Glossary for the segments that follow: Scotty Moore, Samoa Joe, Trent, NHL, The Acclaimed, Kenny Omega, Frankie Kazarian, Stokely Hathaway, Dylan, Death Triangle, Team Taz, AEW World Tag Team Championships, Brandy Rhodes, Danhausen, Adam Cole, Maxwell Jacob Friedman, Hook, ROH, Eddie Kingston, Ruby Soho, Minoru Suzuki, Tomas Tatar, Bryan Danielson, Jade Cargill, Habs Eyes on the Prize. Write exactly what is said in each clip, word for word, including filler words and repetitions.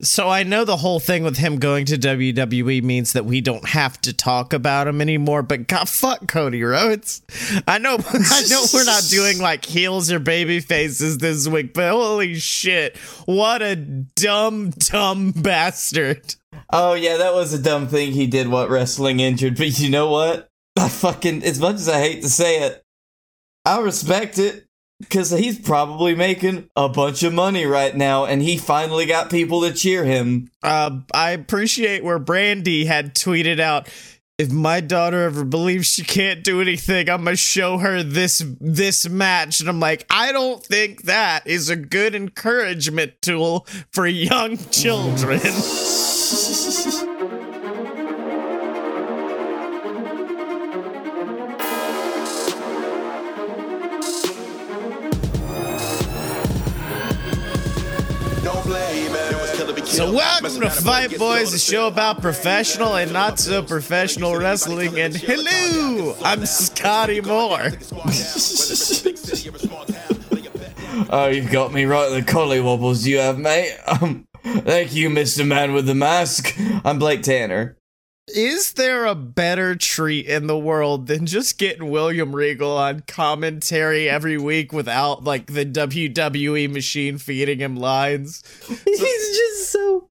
So I know the whole thing with him going to W W E means that we don't have to talk about him anymore, but God, fuck Cody Rhodes. I know I know we're not doing like heels or baby faces this week, but holy shit, what a dumb, dumb bastard. Oh yeah, that was a dumb thing he did, what wrestling injured, but you know what? I fucking, as much as I hate to say it, I respect it. Because he's probably making a bunch of money right now, and he finally got people to cheer him. Uh, I appreciate where Brandy had tweeted out, if my daughter ever believes she can't do anything, I'm going to show her this this match. And I'm like, I don't think that is a good encouragement tool for young children. So welcome to Fight Boys, a show about professional and not so professional wrestling. And hello, I'm Scotty Moore. Oh, you've got me right in the collie wobbles you have, mate. Um, thank you, Mister Man with the Mask. I'm Blake Tanner. Is there a better treat in the world than just getting William Regal on commentary every week without, like, the W W E machine feeding him lines? He's just so...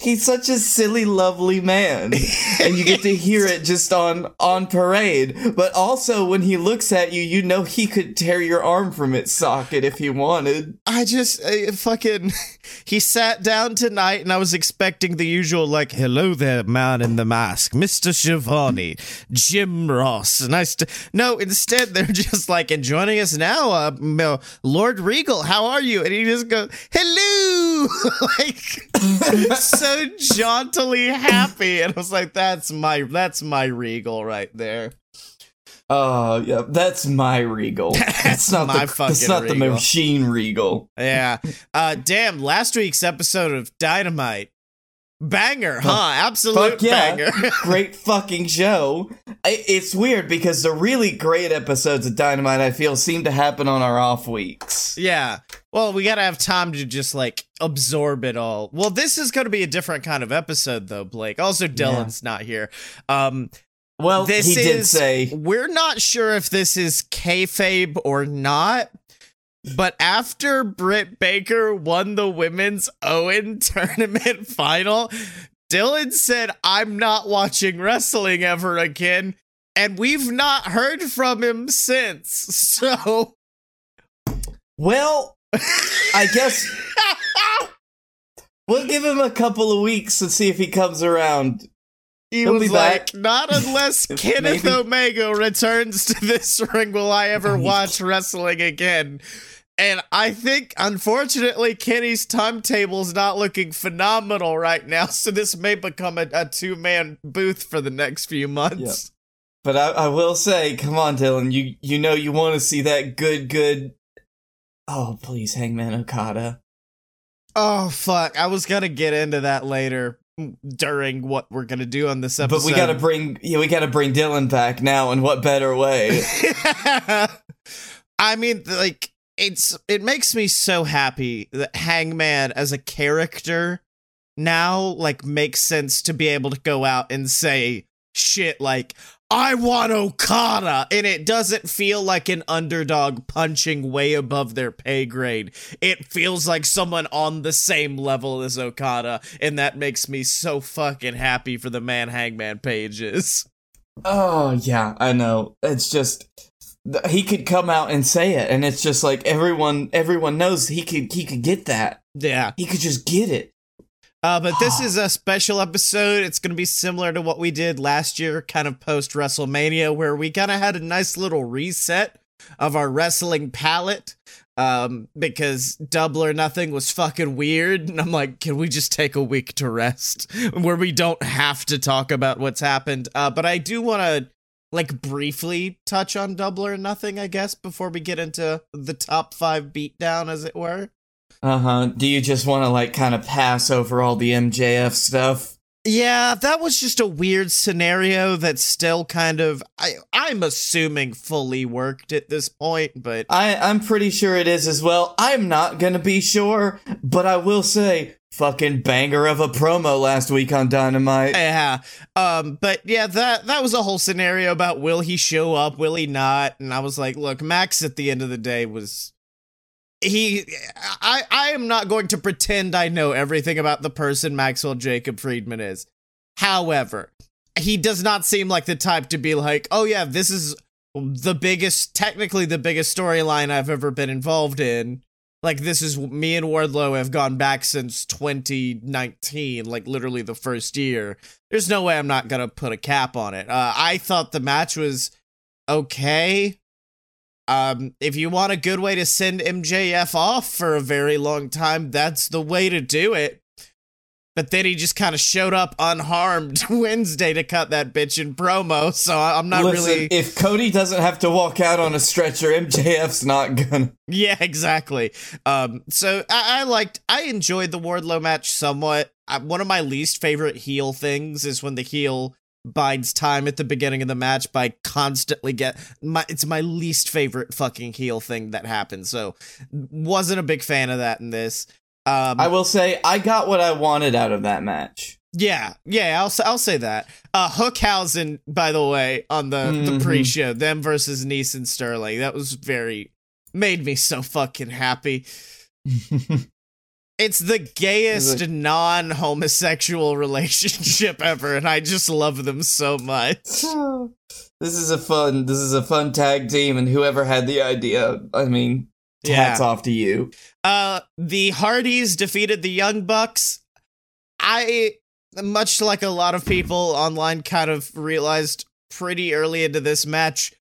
He's such a silly, lovely man. And you get to hear it just on, on parade. But also, when he looks at you, you know he could tear your arm from its socket if he wanted. I just... I fucking... He sat down tonight, and I was expecting the usual, like, hello there, man in the mask. Mister Schiavone, Jim Ross, nice to... No, instead, they're just like, and joining us now, uh, Lord Regal, how are you? And he just goes, hello! Like, so jauntily happy. And I was like, that's my, that's my Regal right there. Oh, uh, yeah, that's my Regal. That's, that's not my the, fucking That's not Regal. The machine Regal. Yeah. Uh, damn, last week's episode of Dynamite. Banger, huh? huh? Absolute yeah. banger. Great fucking show. It's weird because the really great episodes of Dynamite, I feel, seem to happen on our off weeks. Yeah. Well, we gotta have time to just, like, absorb it all. Well, this is gonna be a different kind of episode, though, Blake. Also, Dylan's yeah. not here. Um... Well, this he did is, say... We're not sure if this is kayfabe or not, but after Britt Baker won the women's Owen tournament final, Dylan said, I'm not watching wrestling ever again. And we've not heard from him since. So. Well, I guess we'll give him a couple of weeks and see if he comes around. He He'll was like, back. Not unless Kenneth Omega returns to this ring will I ever watch wrestling again. And I think, unfortunately, Kenny's timetable's not looking phenomenal right now, so this may become a, a two-man booth for the next few months. Yep. But I, I will say, come on, Dylan, you, you know you want to see that good, good... Oh, please, Hangman Okada. Oh, fuck, I was gonna get into that later. During what we're gonna do on this episode, but we gotta bring yeah, we gotta bring Dylan back now, and what better way? I mean, like it's it makes me so happy that Hangman as a character now like makes sense to be able to go out and say shit like I want Okada, and it doesn't feel like an underdog punching way above their pay grade. It feels like someone on the same level as Okada, and that makes me so fucking happy for the man Hangman Page is. Oh, yeah, I know. It's just, he could come out and say it, and it's just like, everyone everyone knows he could, he could get that. Yeah. He could just get it. Uh, but this is a special episode. It's going to be similar to what we did last year, kind of post-WrestleMania, where we kind of had a nice little reset of our wrestling palette, um, because Double or Nothing was fucking weird, and I'm like, can we just take a week to rest, where we don't have to talk about what's happened? Uh, but I do want to, like, briefly touch on Double or Nothing, I guess, before we get into the top five beatdown, as it were. Uh-huh. Do you just want to, like, kind of pass over all the M J F stuff? Yeah, that was just a weird scenario that's still kind of, I, I'm assuming, fully worked at this point, but... I, I'm pretty sure it is as well. I'm not gonna be sure, but I will say, fucking banger of a promo last week on Dynamite. Yeah. Um, but yeah, that, that was a whole scenario about will he show up, will he not? And I was like, look, Max at the end of the day was... He, I, I am not going to pretend I know everything about the person Maxwell Jacob Friedman is. However, he does not seem like the type to be like, oh yeah, this is the biggest, technically the biggest storyline I've ever been involved in. Like, this is, me and Wardlow have gone back since twenty nineteen, like literally the first year. There's no way I'm not going to put a cap on it. Uh, I thought the match was okay. Um, if you want a good way to send M J F off for a very long time, that's the way to do it. But then he just kind of showed up unharmed Wednesday to cut that bitch in promo, so I'm not Listen, really... if Cody doesn't have to walk out on a stretcher, M J F's not gonna... Yeah, exactly. Um, so I, I liked... I enjoyed the Wardlow match somewhat. I, one of my least favorite heel things is when the heel... binds time at the beginning of the match by constantly get my it's my least favorite fucking heel thing that happened, so wasn't a big fan of that in this. um I will say I got what I wanted out of that match. Yeah yeah I'll, I'll say that. uh Hookhausen, by the way, on the, mm-hmm. the pre-show, them versus Neeson Sterling, that was very made me so fucking happy. It's the gayest like, non-homosexual relationship ever, and I just love them so much. This is a fun, this is a fun tag team, and whoever had the idea, I mean, yeah. Hats off to you. Uh, the Hardys defeated the Young Bucks. I, much like a lot of people online, kind of realized pretty early into this match,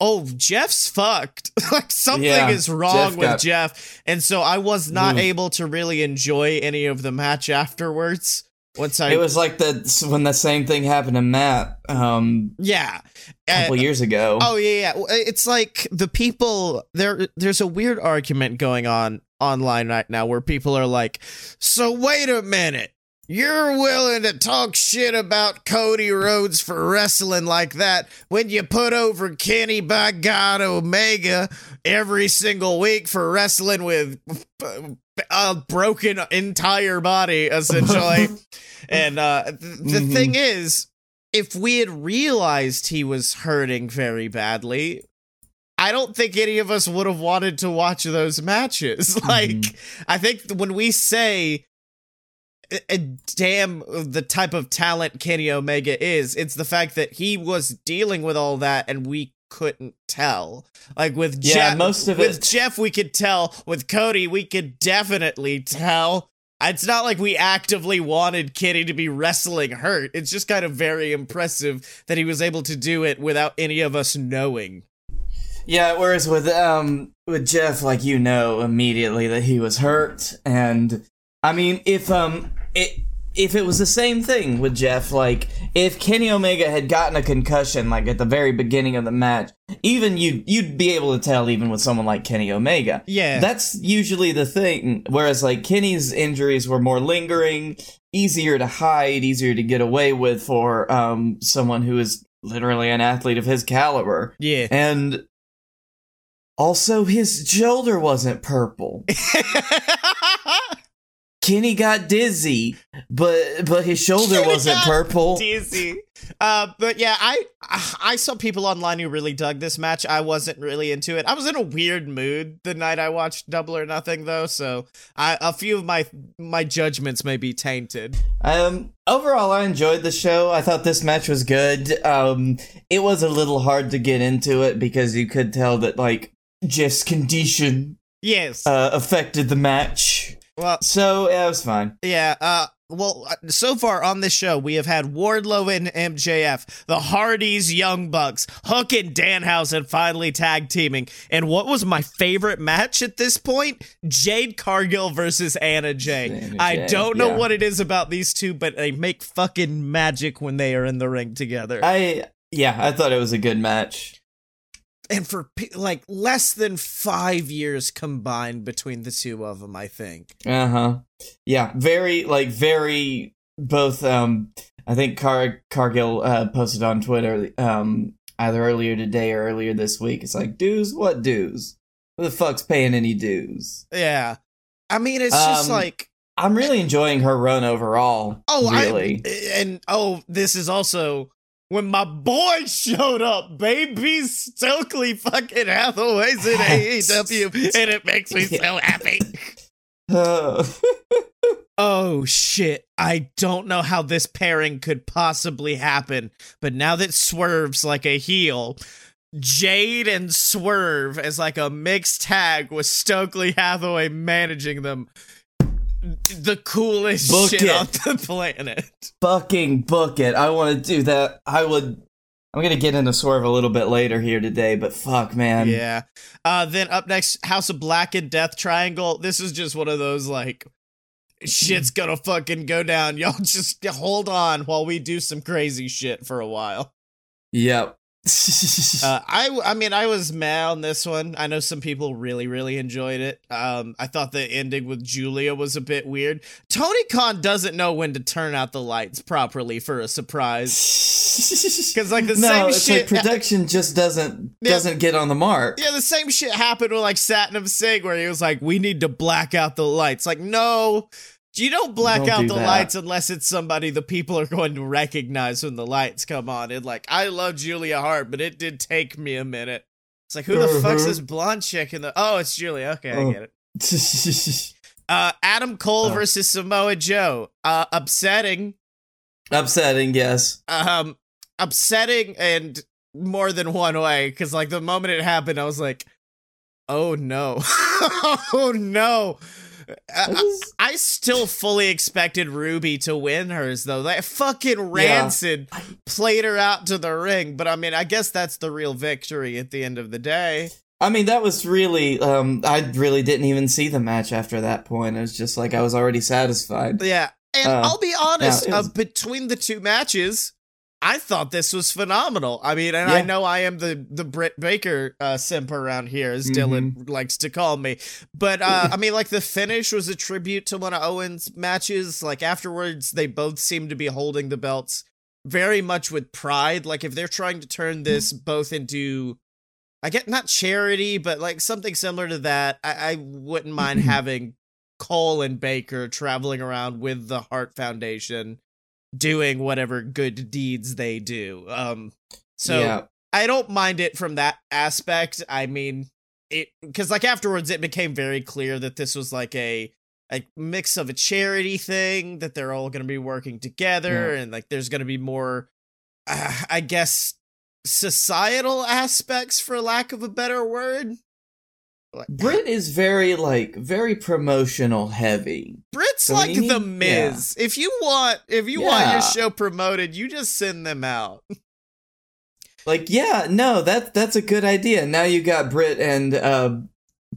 oh, Jeff's fucked. Like, something yeah, is wrong Jeff with got... Jeff. And so I was not mm. able to really enjoy any of the match afterwards. Once I... It was like the, when the same thing happened to Matt. Um, yeah. A couple uh, years ago. Oh, yeah, yeah. It's like the people, there. there's a weird argument going on online right now where people are like, so wait a minute. You're willing to talk shit about Cody Rhodes for wrestling like that when you put over Kenny, by God, Omega every single week for wrestling with a broken entire body, essentially. And uh, th- the mm-hmm. thing is, if we had realized he was hurting very badly, I don't think any of us would have wanted to watch those matches. Mm-hmm. Like, I think when we say... damn the type of talent Kenny Omega is, it's the fact that he was dealing with all that and we couldn't tell. Like with yeah, Jeff, most of with it. Jeff we could tell. With Cody we could definitely tell. It's not like we actively wanted Kenny to be wrestling hurt. It's just kind of very impressive that he was able to do it without any of us knowing. Yeah, whereas with um with Jeff, like, you know immediately that he was hurt. And I mean, if um it if it was the same thing with Jeff, like if Kenny Omega had gotten a concussion like at the very beginning of the match, even you you'd be able to tell even with someone like Kenny Omega. Yeah. That's usually the thing. Whereas like Kenny's injuries were more lingering, easier to hide, easier to get away with for um someone who is literally an athlete of his caliber. Yeah. And also his shoulder wasn't purple. Kenny got dizzy, but but his shoulder Kenny wasn't purple. Dizzy, uh, but yeah, I I saw people online who really dug this match. I wasn't really into it. I was in a weird mood the night I watched Double or Nothing, though, so I, a few of my my judgments may be tainted. Um, overall, I enjoyed the show. I thought this match was good. Um, it was a little hard to get into it because you could tell that like Jeff's condition, yes, uh, affected the match. Well, so yeah, it was fine. Yeah. Uh, well, so far on this show, we have had Wardlow and M J F, the Hardys, Young Bucks, Hook and Danhausen finally tag teaming. And what was my favorite match at this point? Jade Cargill versus Anna Jay. Anna Jay I don't know yeah. what it is about these two, but they make fucking magic when they are in the ring together. I yeah, I thought it was a good match. And for, like, less than five years combined between the two of them, I think. Uh-huh. Yeah, very, like, very, both, um, I think Car- Cargill uh, posted on Twitter um, either earlier today or earlier this week. It's like, dues? What dues? Who the fuck's paying any dues? Yeah. I mean, it's um, just, like... I'm really enjoying her run overall. Oh, really. I, and oh, this is also when my boy showed up, baby Stokely fucking Hathaway's in A E W, and it makes me so happy. Oh, shit. I don't know how this pairing could possibly happen, but now that Swerve's like a heel, Jade and Swerve as like a mixed tag with Stokely Hathaway managing them. The coolest book shit it. on the planet. Fucking book it. I want to do that. I would. I'm going to get into Swerve a little bit later here today, but fuck, man. Yeah. Uh, then up next, House of Black and Death Triangle. This is just one of those, like, shit's going to fucking go down. Y'all just hold on while we do some crazy shit for a while. Yep. uh, I, I mean, I was mad on this one. I know some people really, really enjoyed it. Um, I thought the ending with Julia was a bit weird. Tony Khan doesn't know when to turn out the lights properly for a surprise. Because like the no, same it's shit, like production ha- just doesn't yeah, doesn't get on the mark. Yeah, the same shit happened with like Satnam Singh, where he was like, "We need to black out the lights." Like, no. You don't black don't out do the that. lights unless it's somebody the people are going to recognize when the lights come on. And like, I love Julia Hart, but it did take me a minute. It's like, who the uh-huh. fuck's this blonde chick in the? Oh, it's Julia. Okay, oh. I get it. uh, Adam Cole oh. versus Samoa Joe. Uh, upsetting. Upsetting, yes. Um, upsetting, and more than one way. Because like the moment it happened, I was like, oh no, oh no. I, I still fully expected Ruby to win hers, though. That fucking Rancid yeah. played her out to the ring. But I mean, I guess that's the real victory at the end of the day. I mean, that was really, um, I really didn't even see the match after that point. It was just like, I was already satisfied. Yeah. And uh, I'll be honest, yeah, was- uh, between the two matches, I thought this was phenomenal. I mean, and yeah. I know I am the, the Britt Baker uh, simp around here, as mm-hmm. Dylan likes to call me. But, uh, I mean, like, the finish was a tribute to one of Owen's matches. Like, afterwards, they both seem to be holding the belts very much with pride. Like, if they're trying to turn this both into, I get not charity, but, like, something similar to that, I, I wouldn't mind having Cole and Baker traveling around with the Hart Foundation, doing whatever good deeds they do. Um, so yeah. I don't mind it from that aspect. I mean, it because like afterwards it became very clear that this was like a a mix of a charity thing, that they're all going to be working together, yeah. and like there's going to be more, uh, I guess, societal aspects, for lack of a better word. Like, Britt is very, like, very promotional heavy. Britt's so like need, The Miz. Yeah. If you want, if you yeah. want your show promoted, you just send them out. Like, yeah, no, that that's a good idea. Now you got Britt and uh,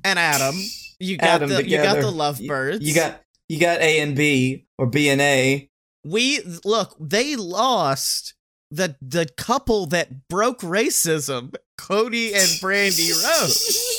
and Adam. You got Adam the together. You got the Lovebirds. You got you got A and B, or B and A. We look. They lost the the couple that broke racism, Cody and Brandy Rhodes.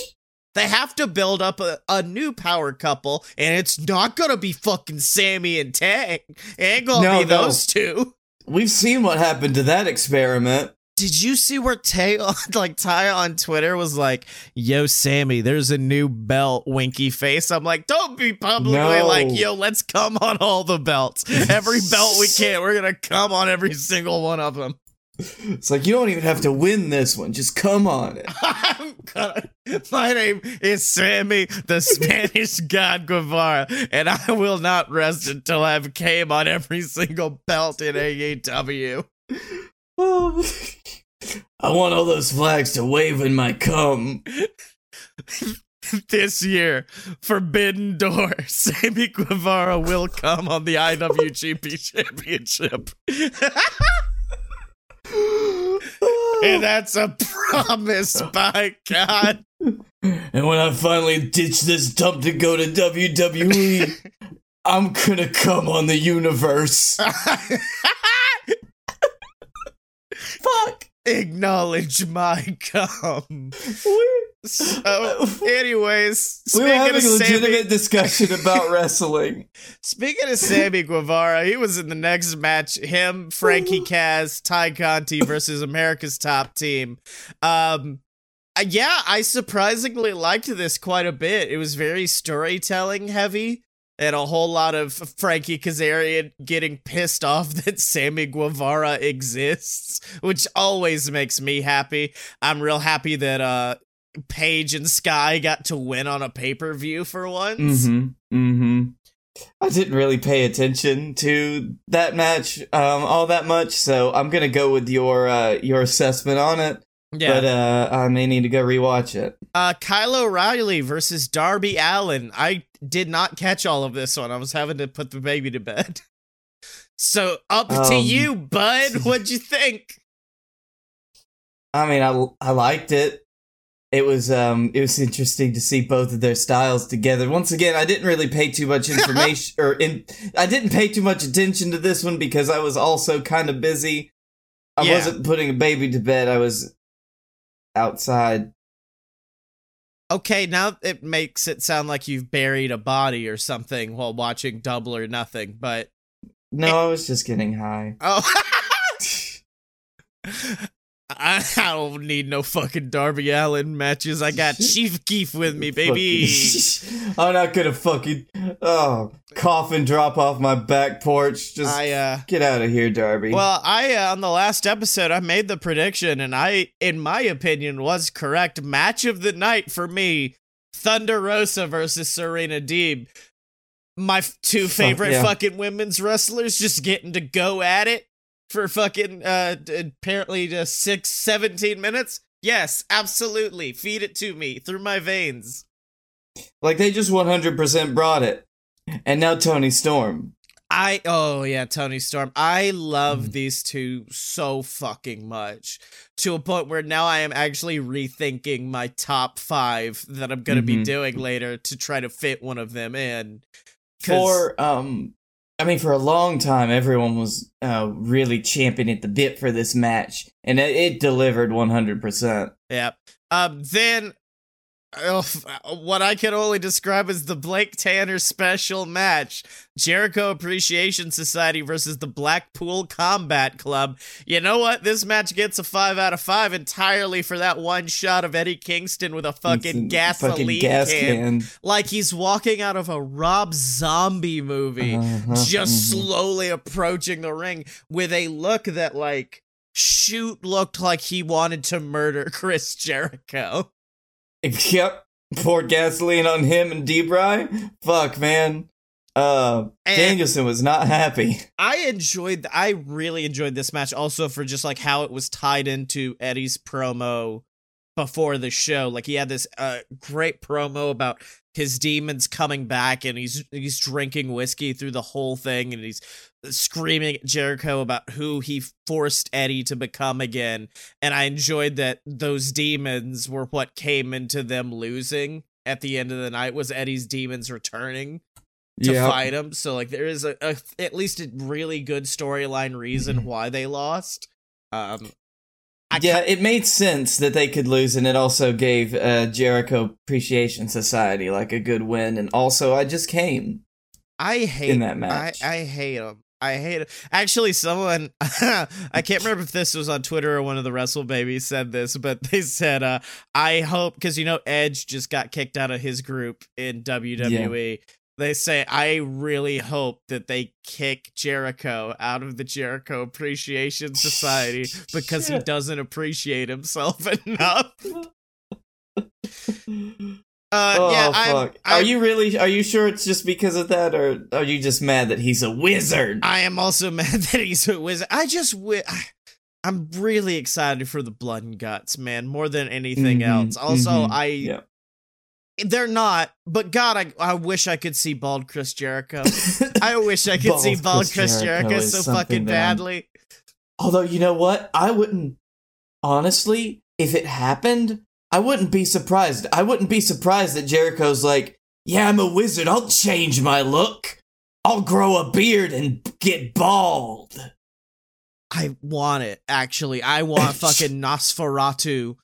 They have to build up a, a new power couple, and it's not going to be fucking Sammy and Tang. It ain't going to no, be no. those two. We've seen what happened to that experiment. Did you see where Tay on, like, Ty on Twitter was like, yo, Sammy, there's a new belt, winky face. I'm like, don't be publicly no. like, yo, let's come on all the belts. Every belt we can, we're going to come on every single one of them. It's like, you don't even have to win this one. Just come on it. I'm gonna, my name is Sammy, the Spanish God Guevara, and I will not rest until I've came on every single belt in A E W. Oh. I want all those flags to wave in my cum. This year, Forbidden Door, Sammy Guevara will come on the I W G P Championship. And that's a promise by God. And when I finally ditch this dump to go to W W E, I'm gonna come on the universe. Fuck. Acknowledge my cum. So, anyways, we were having of a legitimate Sammy, discussion about wrestling. Speaking of Sammy Guevara, he was in the next match. Him, Frankie Kaz, Ty Conti versus America's Top Team. Um, yeah, I surprisingly liked this quite a bit. It was very storytelling heavy. and a whole lot of Frankie Kazarian getting pissed off that Sammy Guevara exists, which always makes me happy. I'm real happy that uh, Paige and Sky got to win on a pay-per-view for once. Mm-hmm. Mm-hmm. I didn't really pay attention to that match um, all that much, so I'm going to go with your uh, your assessment on it. Yeah. But uh, I may need to go rewatch it. Uh, Kyle O'Reilly versus Darby Allin. I did not catch all of this one. I was having to put the baby to bed. So up um, to you, bud. What'd you think? I mean, I, I liked it. It was um it was interesting to see both of their styles together. Once again, I didn't really pay too much information or in, I didn't pay too much attention to this one because I was also kind of busy. I yeah. wasn't putting a baby to bed. I was outside. Okay, now it makes it sound like you've buried a body or something while watching Double or Nothing, but... No, it- I was just getting high. Oh. I-, I don't need no fucking Darby Allin matches. I got Chief Keef with me, baby. I'm not gonna fucking... Oh, cough and drop off my back porch. Just I, uh, get out of here, Darby. Well, I, uh, on the last episode, I made the prediction, and I, in my opinion, was correct. Match of the night for me, Thunder Rosa versus Serena Deeb. My f- two favorite oh, yeah. fucking women's wrestlers just getting to go at it for fucking, uh, apparently just six, seventeen minutes. Yes, absolutely. Feed it to me through my veins. Like, they just one hundred percent brought it. And now Toni Storm. I, oh yeah, Toni Storm. I love mm. these two so fucking much to a point where now I am actually rethinking my top five that I'm going to mm-hmm. be doing later to try to fit one of them in. For, um, I mean, for a long time, everyone was uh, really championing at the bit for this match, and it, it delivered one hundred percent. Yeah. Um, then... Oh, what I can only describe as the Blake Tanner special match, Jericho Appreciation Society versus the Blackpool Combat Club. You know what? This match gets a five out of five entirely for that one shot of Eddie Kingston with a fucking gasoline fucking gas can. can. Like he's walking out of a Rob Zombie movie, uh-huh. just mm-hmm. slowly approaching the ring with a look that, like, shoot, looked like he wanted to murder Chris Jericho. Yep, poured gasoline on him and D-Bry. Fuck, man. Uh, Danielson was not happy. I enjoyed, I really enjoyed this match also for just like how it was tied into Eddie's promo before the show. Like he had this uh, great promo about his demons coming back, and he's he's drinking whiskey through the whole thing, and he's screaming at Jericho about who he forced Eddie to become again. And I enjoyed that those demons were what came into them losing at the end of the night, was Eddie's demons returning to yep. fight him. So like there is a, a at least a really good storyline reason why they lost. Um, I yeah, it made sense that they could lose, and it also gave uh, Jericho Appreciation Society like a good win. And also, I just came. I hate in that match. I, I hate him. I hate him. Actually, someone I can't remember if this was on Twitter or one of the Wrestle Babies said this, but they said, uh, "I hope," because you know Edge just got kicked out of his group in W W E. Yeah. They say, I really hope that they kick Jericho out of the Jericho Appreciation Society because Shit. he doesn't appreciate himself enough. uh, oh, yeah, fuck. I'm, I'm, are you really, are you sure it's just because of that, or are you just mad that he's a wizard? I am also mad that he's a wizard. I just, wi- I, I'm really excited for the Blood and Guts, man, more than anything mm-hmm, else. Also, mm-hmm, I... Yeah. They're not, but God, I I wish I could see bald Chris Jericho. I wish I could bald see bald Chris, Chris Jericho, Jericho so fucking bad. badly. Although, you know what? I wouldn't, honestly, if it happened, I wouldn't be surprised. I wouldn't be surprised that Jericho's like, yeah, I'm a wizard. I'll change my look. I'll grow a beard and get bald. I want it, actually. I want fucking Nosferatu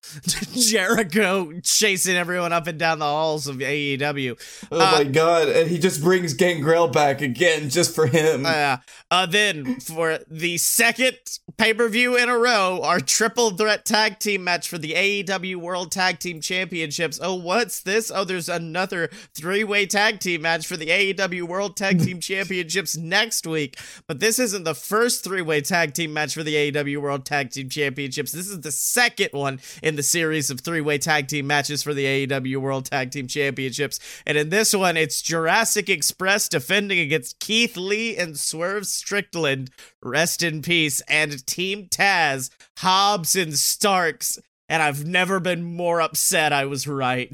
Jericho chasing everyone up and down the halls of A E W. Oh, uh, my God. And he just brings Gangrel back again just for him. Uh, uh, then, for the second pay-per-view in a row, our triple threat tag team match for the A E W World Tag Team Championships. Oh, what's this? Oh, there's another three-way tag team match for the A E W World Tag Team Championships next week. But this isn't the first three-way tag team match. match for the A E W World Tag Team Championships. This is the second one in the series of three-way tag team matches for the A E W World Tag Team Championships. And in this one, it's Jurassic Express defending against Keith Lee and Swerve Strickland, rest in peace, and Team Taz, Hobbs and Starks. And I've never been more upset I was right.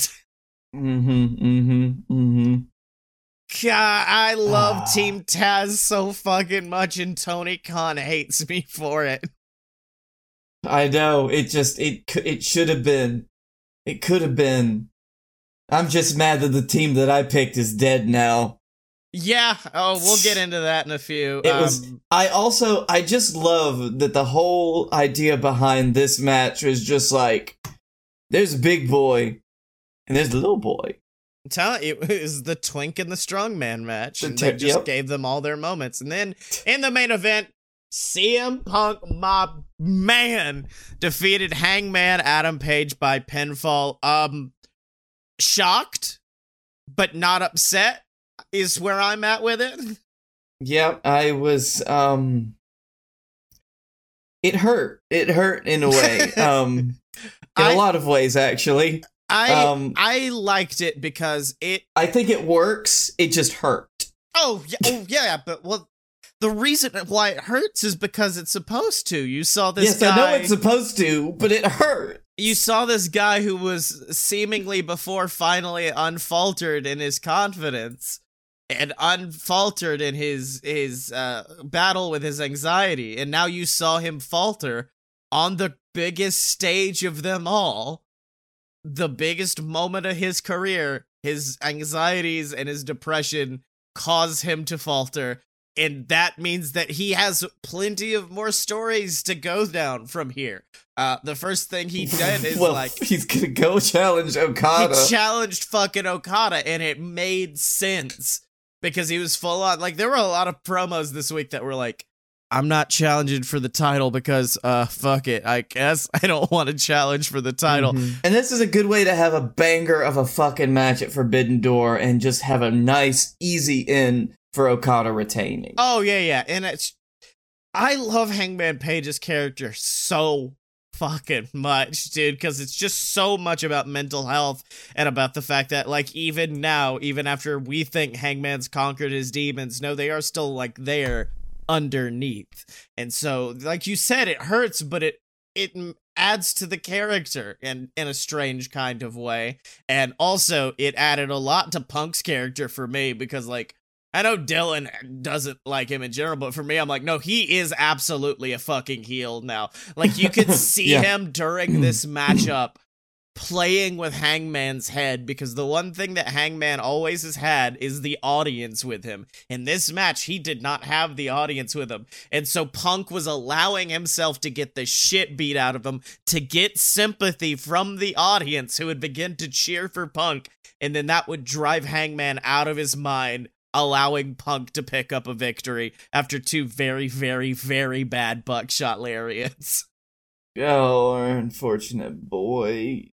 Mm-hmm, mm-hmm, mm-hmm. God, I love ah. Team Taz so fucking much, and Tony Khan hates me for it. I know, it just, it it should have been. It could have been. I'm just mad that the team that I picked is dead now. Yeah, oh, we'll get into that in a few. It um, was, I also, I just love that the whole idea behind this match is just like, there's a big boy, and there's a little boy. Tell you, it was the Twink and the Strongman match, and they just yep. gave them all their moments. And then in the main event, C M Punk, my man, defeated Hangman Adam Page by pinfall. Um, shocked, but not upset is where I'm at with it. Yeah, I was. Um, it hurt. It hurt in a way. um, in I, a lot of ways, actually. I um, I liked it because it... I think it works, it just hurt. Oh, yeah, oh, yeah, but, well, the reason why it hurts is because it's supposed to. You saw this yes, guy... Yes, I know it's supposed to, but it hurt. You saw this guy who was seemingly before finally unfaltered in his confidence and unfaltered in his, his uh, battle with his anxiety, and now you saw him falter on the biggest stage of them all. The biggest moment of his career, his anxieties and his depression cause him to falter. And that means that he has plenty of more stories to go down from here. Uh, the first thing he did is well, like... he's gonna go challenge Okada. He challenged fucking Okada, and it made sense. Because he was full on... Like, there were a lot of promos this week that were like, I'm not challenging for the title because, uh, fuck it. I guess I don't want to challenge for the title. Mm-hmm. And this is a good way to have a banger of a fucking match at Forbidden Door and just have a nice, easy in for Okada retaining. Oh, yeah, yeah. And it's, I love Hangman Page's character so fucking much, dude, because it's just so much about mental health and about the fact that, like, even now, even after we think Hangman's conquered his demons, no, they are still, like, there. Underneath. And so, like you said, it hurts, but it it adds to the character in in a strange kind of way. And also it added a lot to Punk's character for me, because, like, I know Dylan doesn't like him in general, but for me, I'm like, no, he is absolutely a fucking heel now. Like, you could see yeah. him during this matchup playing with Hangman's head, because the one thing that Hangman always has had is the audience with him. In this match, he did not have the audience with him. And so Punk was allowing himself to get the shit beat out of him, to get sympathy from the audience who would begin to cheer for Punk. And then that would drive Hangman out of his mind, allowing Punk to pick up a victory after two very, very, very bad buckshot lariats. Oh, our unfortunate boy.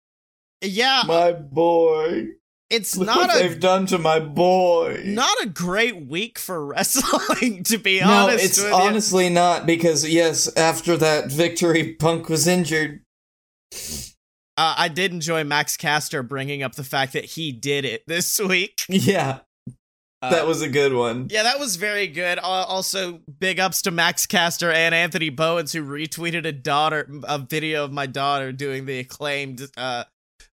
Yeah. My boy. It's Look not what a, they've done to my boy. Not a great week for wrestling, to be no, honest. No, it's with honestly you. not, because, yes, after that victory, Punk was injured. Uh, I did enjoy Max Caster bringing up the fact that he did it this week. Yeah. Uh, that was a good one. Yeah, that was very good. Uh, also, big ups to Max Caster and Anthony Bowens, who retweeted a daughter a video of my daughter doing the acclaimed uh,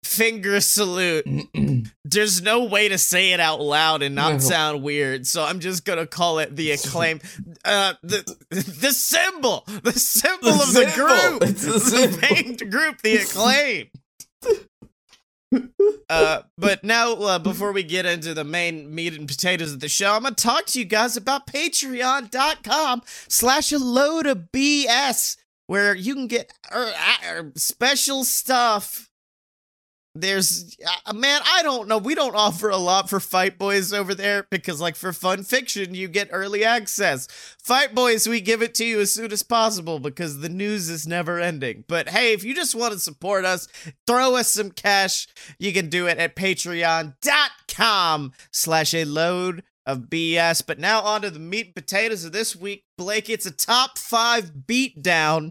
finger salute. There's no way to say it out loud and not no. sound weird, so I'm just gonna call it the acclaimed. Uh, the the symbol, the symbol the of symbol. the group, it's the, the named group, the acclaimed. Uh, but now, uh, before we get into the main meat and potatoes of the show, I'm going to talk to you guys about patreon.com slash a load of BS, where you can get uh, uh, special stuff. There's, uh, man, I don't know. We don't offer a lot for Fight Boys over there because, like, for Fun Fiction, you get early access. Fight Boys, we give it to you as soon as possible because the news is never ending. But, hey, if you just want to support us, throw us some cash. You can do it at patreon.com slash a load of BS. But now on to the meat and potatoes of this week. Blake, it's a top five beatdown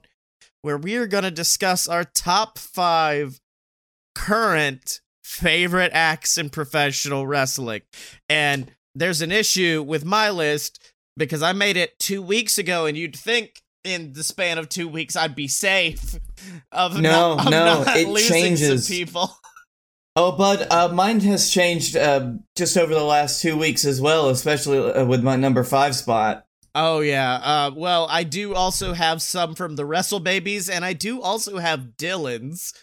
where we are going to discuss our top five current favorite acts in professional wrestling. And there's an issue with my list because I made it two weeks ago, and you'd think in the span of two weeks I'd be safe of no, not, no, not it losing changes. Some people. Oh, but uh, mine has changed uh, just over the last two weeks as well, especially uh, with my number five spot. Oh, yeah. Uh, well, I do also have some from the Wrestle Babies, and I do also have Dylan's.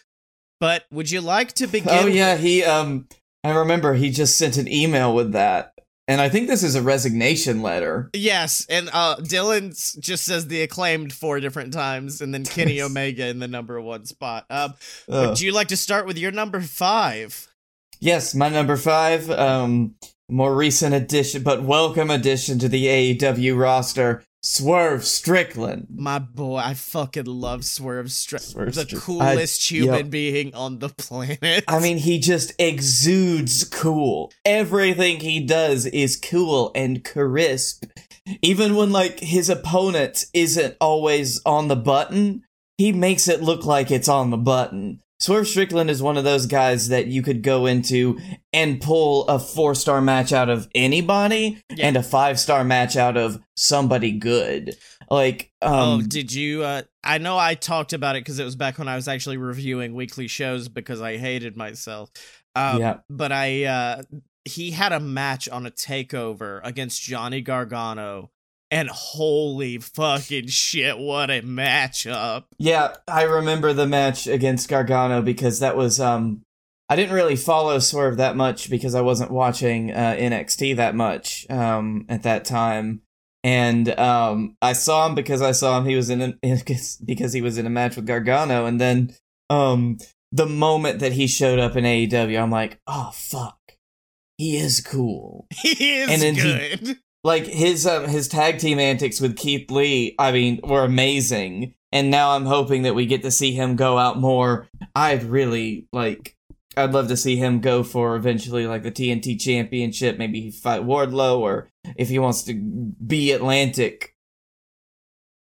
But would you like to begin? Oh, yeah, he, um, I remember he just sent an email with that. And I think this is a resignation letter. Yes, and uh, Dylan just says The Acclaimed four different times, and then Kenny Omega in the number one spot. Um, oh. Would you like to start with your number five? Yes, my number five, um, more recent addition, but welcome addition to the A E W roster, Swerve Strickland. My boy, I fucking love Swerve Strickland. The coolest I, human yep. being on the planet. I mean, he just exudes cool. Everything he does is cool and crisp. Even when, like, his opponent isn't always on the button, he makes it look like it's on the button. Swerve Strickland is one of those guys that you could go into and pull a four-star match out of anybody yeah. and a five-star match out of somebody good. Like, um, oh, did you? Uh, I know I talked about it because it was back when I was actually reviewing weekly shows because I hated myself. Um, yeah. But I, uh, he had a match on a takeover against Johnny Gargano. And holy fucking shit, what a matchup. Yeah, I remember the match against Gargano because that was... um, I didn't really follow Swerve that much because I wasn't watching uh, N X T that much um, at that time. And um, I saw him because I saw him. He was in a, because he was in a match with Gargano. And then um, the moment that he showed up in A E W, I'm like, oh, fuck. He is cool. He is and then good. He, Like, his um, his tag team antics with Keith Lee, I mean, were amazing. And now I'm hoping that we get to see him go out more. I'd really, like, I'd love to see him go for eventually, like, the T N T Championship. Maybe he fight Wardlow, or if he wants to be Atlantic.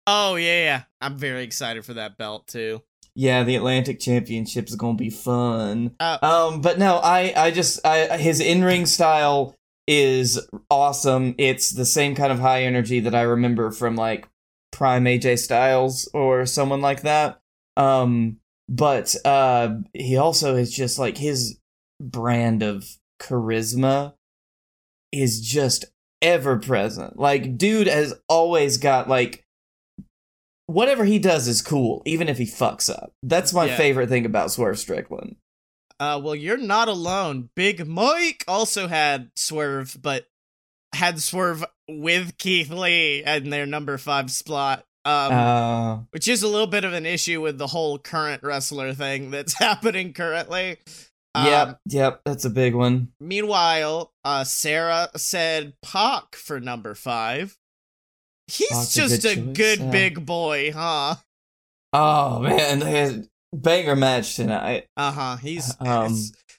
Oh, yeah, yeah. I'm very excited for that belt, too. Yeah, the Atlantic Championship is going to be fun. Uh, um, But no, I, I just, I, his in-ring style is awesome. It's the same kind of high energy that I remember from, like, prime A J Styles or someone like that. Um, but uh, he also is just, like, his brand of charisma is just ever-present. Like, dude has always got, like, whatever he does is cool, even if he fucks up. That's my yeah. favorite thing about Swerve Strickland. Uh, well, you're not alone. Big Mike also had Swerve, but had Swerve with Keith Lee in their number five spot, um, uh, which is a little bit of an issue with the whole current wrestler thing that's happening currently. Um, yep, yep, that's a big one. Meanwhile, uh, Sarah said Pac for number five. He's Pac's just a good, a good yeah. big boy, huh? Oh, man. Banger match tonight. Uh-huh. He's um,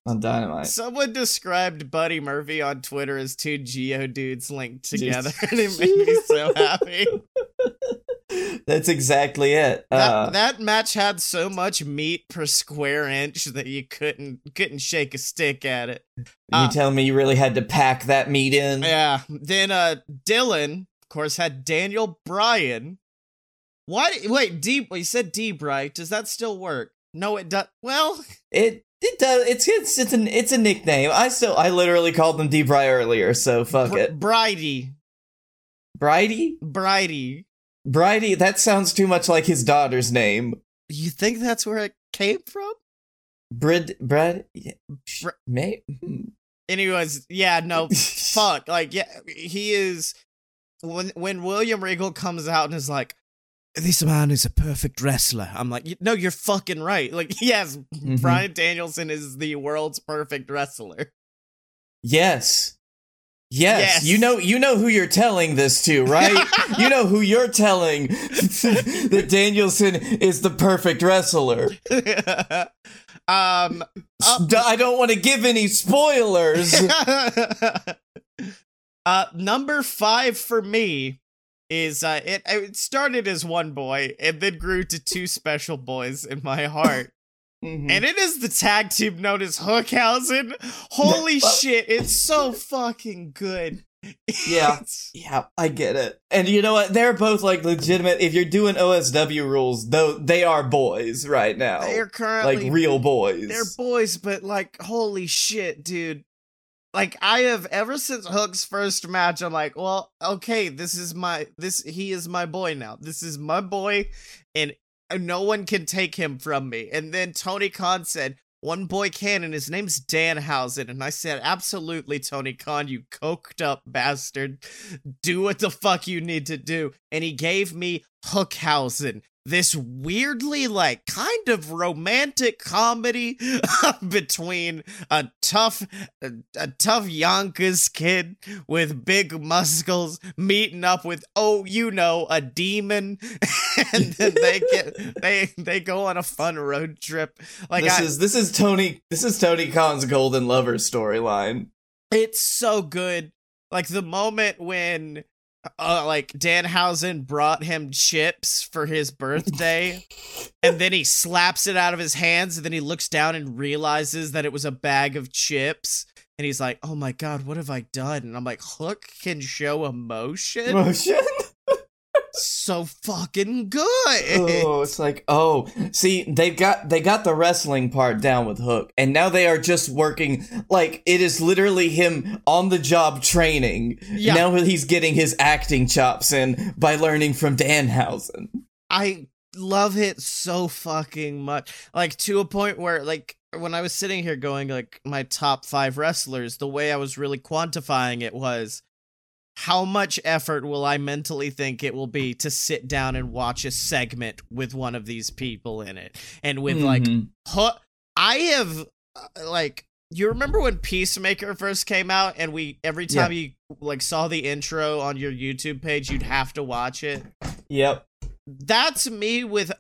on Dynamite. Someone described Buddy Murphy on Twitter as two Geo dudes linked together, and it made me so happy. That's exactly it. Uh, that, that match had so much meat per square inch that you couldn't couldn't shake a stick at it. You uh, telling me you really had to pack that meat in? Yeah. Then uh, Dylan, of course, had Daniel Bryan. Why? Wait, D. You said D. Bright. Does that still work? No, it does. Well, it it does. It's it's it's an it's a nickname. I still I literally called them D. Bright earlier, so fuck Br- it. Brighty, Brighty, Brighty, Brighty. That sounds too much like his daughter's name. You think that's where it came from? Bread, bread, Bre- mate. Anyways, yeah, no, fuck. Like, yeah, he is. When when William Regal comes out and is like, "This man is a perfect wrestler," I'm like, "No, you're fucking right." Like, yes, mm-hmm. Bryan Danielson is the world's perfect wrestler. Yes. Yes. yes, you know you know who you're telling this to, right? You know who you're telling that Danielson is the perfect wrestler. um, uh, I don't want to give any spoilers. uh, number five for me is uh, it. It started as one boy and then grew to two special boys in my heart. Mm-hmm. And it is the tag team known as Hookhausen. Holy shit, it's so fucking good. Yeah, yeah, I get it. And you know what? They're both, like, legitimate. If you're doing O S W rules, though, they are boys right now. They're currently... like, real boys. They're boys, but, like, holy shit, dude. Like, I have, ever since Hook's first match, I'm like, well, okay, this is my... this he is my boy now. This is my boy, and... no one can take him from me. And then Tony Khan said, one boy can, and his name's Danhausen. And I said, absolutely, Tony Khan, you coked up bastard. Do what the fuck you need to do. And he gave me Hookhausen. This weirdly, like, kind of romantic comedy between a tough, a, a tough Yonkers kid with big muscles meeting up with, oh, you know, a demon, and then they get they they go on a fun road trip. Like this I, is this is Tony this is Tony Khan's Golden Lover storyline. It's so good. Like the moment when. Uh, like Danhausen brought him chips for his birthday and then he slaps it out of his hands and then he looks down and realizes that it was a bag of chips and he's like, oh my god, what have I done? And I'm like, Hook can show emotion emotion so fucking good. Oh, it's like, oh, see, they've got they got the wrestling part down with Hook, and now they are just working, like, it is literally him on the job training. Yeah. Now he's getting his acting chops in by learning from Danhausen. I love it so fucking much, like, to a point where, like, when I was sitting here going, like, my top five wrestlers, the way I was really quantifying it was, how much effort will I mentally think it will be to sit down and watch a segment with one of these people in it? And with mm-hmm. like, I have like, you remember when Peacemaker first came out and we, every time yeah. you like saw the intro on your YouTube page, you'd have to watch it. Yep. That's me with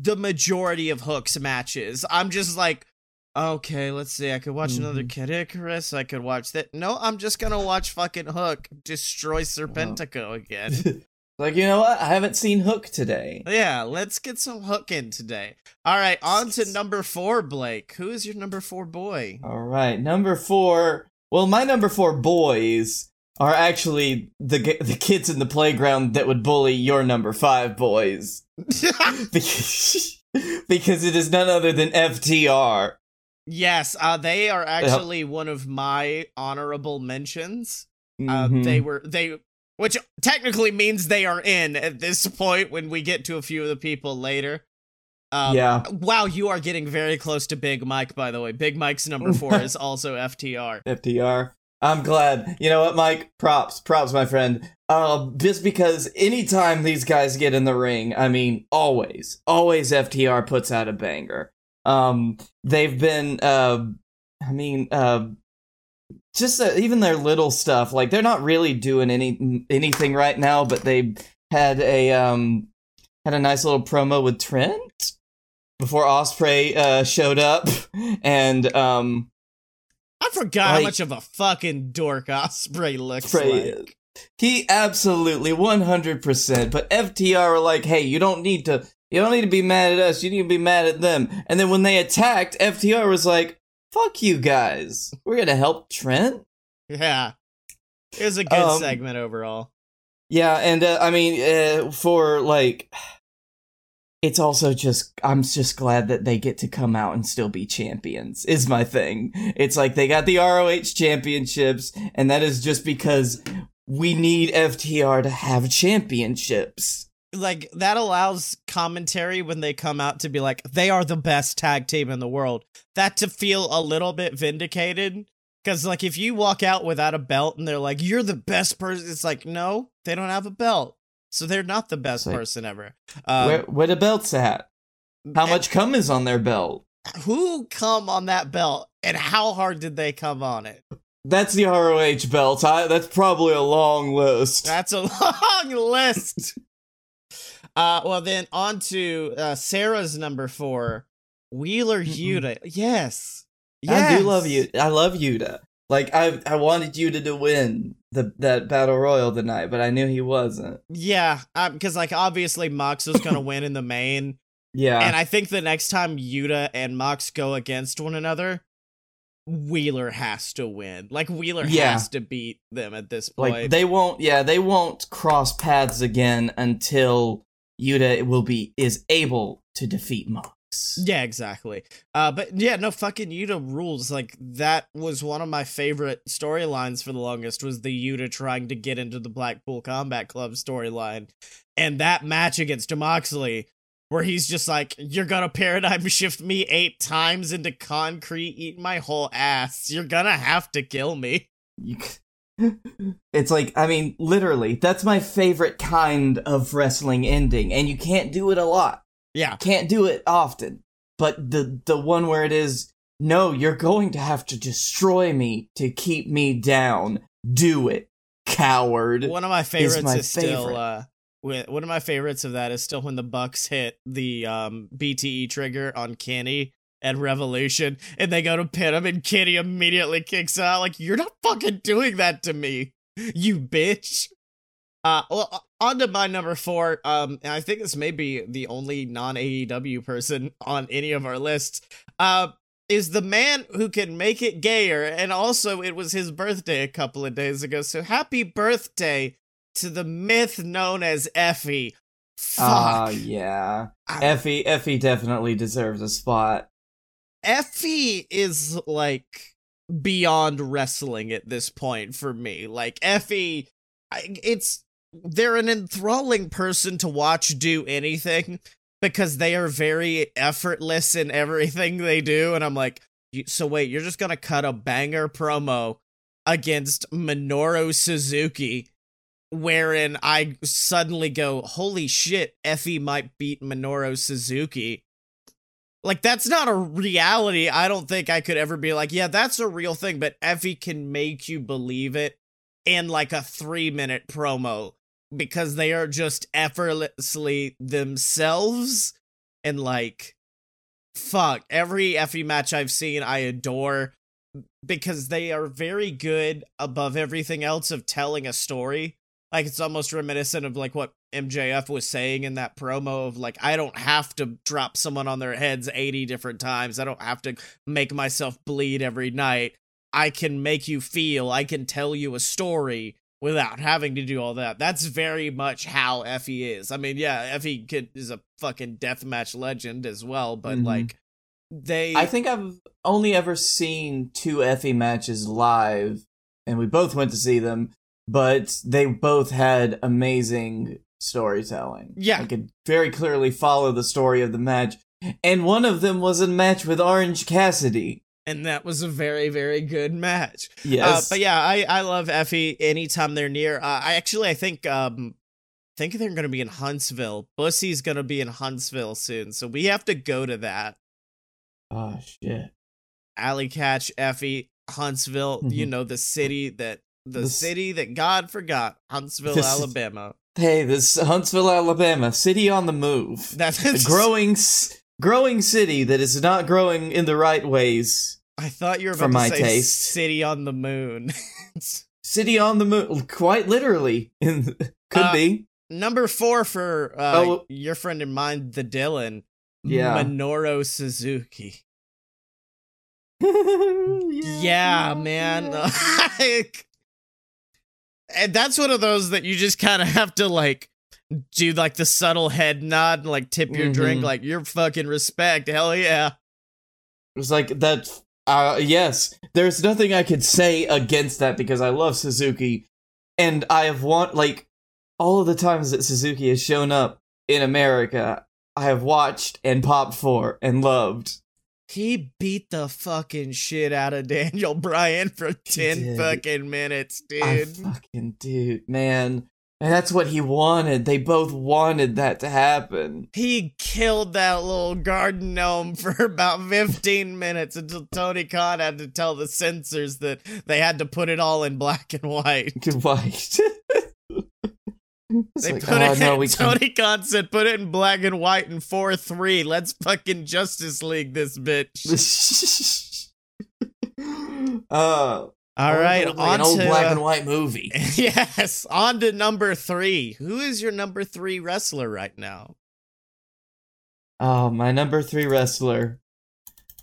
the majority of Hook's matches. I'm just like, okay, let's see. I could watch mm-hmm. another Kid Icarus. I could watch that. No, I'm just gonna watch fucking Hook destroy Serpentico oh. again. Like, you know what? I haven't seen Hook today. Yeah, let's get some Hook in today. All right, on to number four, Blake. Who is your number four boy? All right, number four. Well, my number four boys are actually the the kids in the playground that would bully your number five boys. because, because it is none other than F T R. Yes, uh, they are actually one of my honorable mentions. Mm-hmm. Uh, they were they, which technically means they are in at this point when we get to a few of the people later. Um, yeah. Wow, you are getting very close to Big Mike, by the way. Big Mike's number four is also F T R. F T R. I'm glad. You know what, Mike? Props, props, my friend. Uh, just because anytime these guys get in the ring, I mean, always, always F T R puts out a banger. Um, they've been, uh, I mean, uh, just uh, even their little stuff, like, they're not really doing any anything right now, but they had a, um, had a nice little promo with Trent before Ospreay, uh, showed up, and, um... I forgot like, how much of a fucking dork Ospreay looks Ospreay, like. He absolutely, one hundred percent, but F T R are like, hey, you don't need to... You don't need to be mad at us. You need to be mad at them. And then when they attacked, F T R was like, fuck you guys. We're going to help Trent. Yeah. It was a good um, segment overall. Yeah. And uh, I mean, uh, for like, it's also just, I'm just glad that they get to come out and still be champions is my thing. It's like they got the R O H championships. And that is just because we need F T R to have championships. like, that allows commentary when they come out to be like, they are the best tag team in the world. That to feel a little bit vindicated. Because, like, if you walk out without a belt and they're like, you're the best person, it's like, no, they don't have a belt. So they're not the best like, person ever. Um, where, where the belt's at? How much cum is on their belt? Who cum on that belt? And how hard did they cum on it? That's the R O H belt. I, that's probably a long list. That's a long list. uh, well, then on to uh, Sarah's number four, Wheeler Yuta. Yes. Yes. I do love you. I love Yuta. Like, I I wanted Yuta to win the that Battle Royal tonight, but I knew he wasn't. Yeah, because, um, like, obviously Mox was going to win in the main. Yeah. And I think the next time Yuta and Mox go against one another, Wheeler has to win. Like, Wheeler yeah. has to beat them at this point. Like, they won't, yeah, they won't cross paths again until Yuta will be, is able to defeat Mox. Yeah, exactly. Uh, but yeah, no, fucking Yuta rules. Like, that was one of my favorite storylines for the longest, was the Yuta trying to get into the Blackpool Combat Club storyline. And that match against Moxley, where he's just like, you're gonna paradigm shift me eight times into concrete, eat my whole ass. You're gonna have to kill me. It's like, I mean, literally, that's my favorite kind of wrestling ending, and you can't do it a lot. Yeah. Can't do it often. But the the one where it is, no, you're going to have to destroy me to keep me down. Do it, coward. One of my favorites is, my is favorite. still uh one of my favorites of that is still when the Bucks hit the um B T E trigger on Kenny at Revolution and they go to pin him and Kenny immediately kicks out like, you're not fucking doing that to me, you bitch. Uh, well, on to my number four, um, and I think this may be the only non-A E W person on any of our lists, uh, is the man who can make it gayer, and also it was his birthday a couple of days ago, so happy birthday to the myth known as Effie. Fuck. Oh, uh, yeah. I... Effie, Effie definitely deserves a spot. Effie is, like, beyond wrestling at this point for me. Like, Effie, it's... they're an enthralling person to watch do anything because they are very effortless in everything they do. And I'm like, so wait, you're just going to cut a banger promo against Minoru Suzuki wherein I suddenly go, holy shit, Effie might beat Minoru Suzuki. Like, that's not a reality. I don't think I could ever be like, yeah, that's a real thing, but Effie can make you believe it in like a three minute promo. Because they are just effortlessly themselves. And like, fuck, every Effie match I've seen, I adore. Because they are very good, above everything else, of telling a story. Like, it's almost reminiscent of like what M J F was saying in that promo of like, I don't have to drop someone on their heads eighty different times. I don't have to make myself bleed every night. I can make you feel, I can tell you a story without having to do all that. That's very much how Effie is. I mean, yeah, Effie could, is a fucking deathmatch legend as well, but, mm-hmm. like, they... I think I've only ever seen two Effie matches live, and we both went to see them, but they both had amazing storytelling. Yeah. I could very clearly follow the story of the match, and one of them was a match with Orange Cassidy. And that was a very, very good match. Yes. Uh, but yeah, I, I love Effie anytime they're near. Uh, I actually, I think, um, think they're going to be in Huntsville. Bussy's going to be in Huntsville soon. So we have to go to that. Oh, shit. Alley Catch, Effie, Huntsville, mm-hmm. you know, the city that, the, the city that God forgot, Huntsville, this, Alabama. Hey, this Huntsville, Alabama, city on the move. That's a growing c- Growing city that is not growing in the right ways. I thought you were about to say taste. City on the moon. City on the moon, quite literally. Could uh, be. Number four for uh, oh. your friend and mine, the Dylan, yeah. Minoru Suzuki. yeah, yeah, man. like, and that's one of those that you just kind of have to, like, do like the subtle head nod and like tip your mm-hmm. drink like your fucking respect. Hell yeah. It's like that. Uh, yes, there's nothing I could say against that because I love Suzuki and I have want like all of the times that Suzuki has shown up in America I have watched and popped for and loved. He beat the fucking shit out of Daniel Bryan for ten fucking minutes, dude. I fucking dude, man. And that's what he wanted. They both wanted that to happen. He killed that little garden gnome for about fifteen minutes until Tony Khan had to tell the censors that they had to put it all in black and white. White. They like, put oh, it no, in, Tony Khan said, put it in black and white and four three. Let's fucking Justice League this bitch. uh, All right. On an to, old black and white movie. Yes. On to number three. Who is your number three wrestler right now? Oh, my number three wrestler.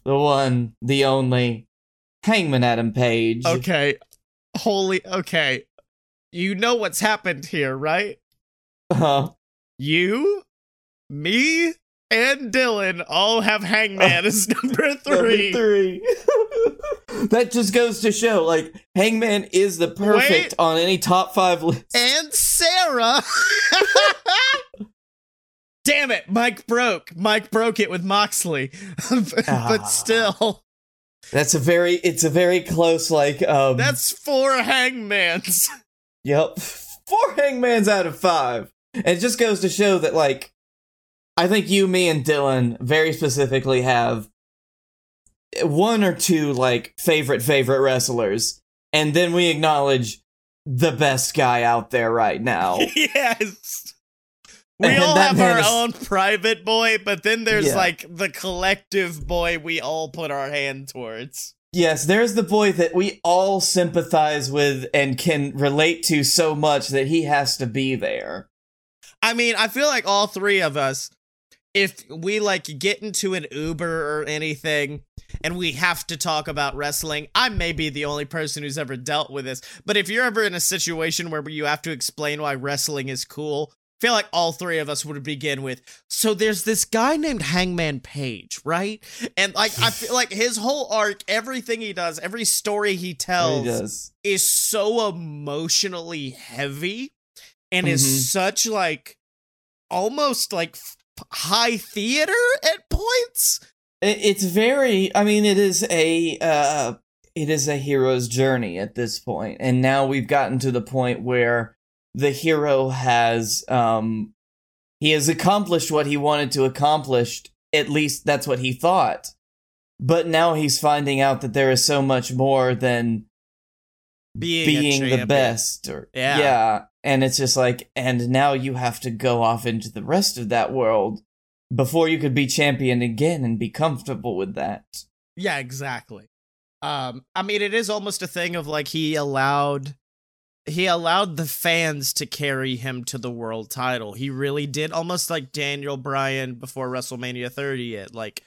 The one, the only, Hangman Adam Page. Okay. Holy, okay. You know what's happened here, right? Uh-huh. You, me, and Dylan all have Hangman uh, as number three. Number three. That just goes to show, like, Hangman is the perfect Wait. on any top five list. And Sarah. Damn it, Mike broke. Mike broke it with Moxley. but, ah. but still... That's a very, it's a very close, like... um. That's four Hangmans. Yep. Four Hangmans out of five. And it just goes to show that, like, I think you, me, and Dylan very specifically have one or two, like, favorite, favorite wrestlers. And then we acknowledge the best guy out there right now. Yes. We and all have our is- own private boy, but then there's, yeah. like, the collective boy we all put our hand towards. Yes, there's the boy that we all sympathize with and can relate to so much that he has to be there. I mean, I feel like all three of us, if we, like, get into an Uber or anything and we have to talk about wrestling, I may be the only person who's ever dealt with this. But if you're ever in a situation where you have to explain why wrestling is cool, I feel like all three of us would begin with, so there's this guy named Hangman Page, right? And like I feel like his whole arc, everything he does, every story he tells he does. is so emotionally heavy and mm-hmm. is such like almost like high theater at points. It's very, I mean, it is a uh, it is a hero's journey at this point. And now we've gotten to the point where the hero has, um, he has accomplished what he wanted to accomplish. At least that's what he thought. But now he's finding out that there is so much more than being, being the best. Or, yeah. yeah. And it's just like, and now you have to go off into the rest of that world before you could be champion again and be comfortable with that. Yeah, exactly. Um, I mean, it is almost a thing of like he allowed... He allowed the fans to carry him to the world title. He really did, almost like Daniel Bryan before WrestleMania thirty, it like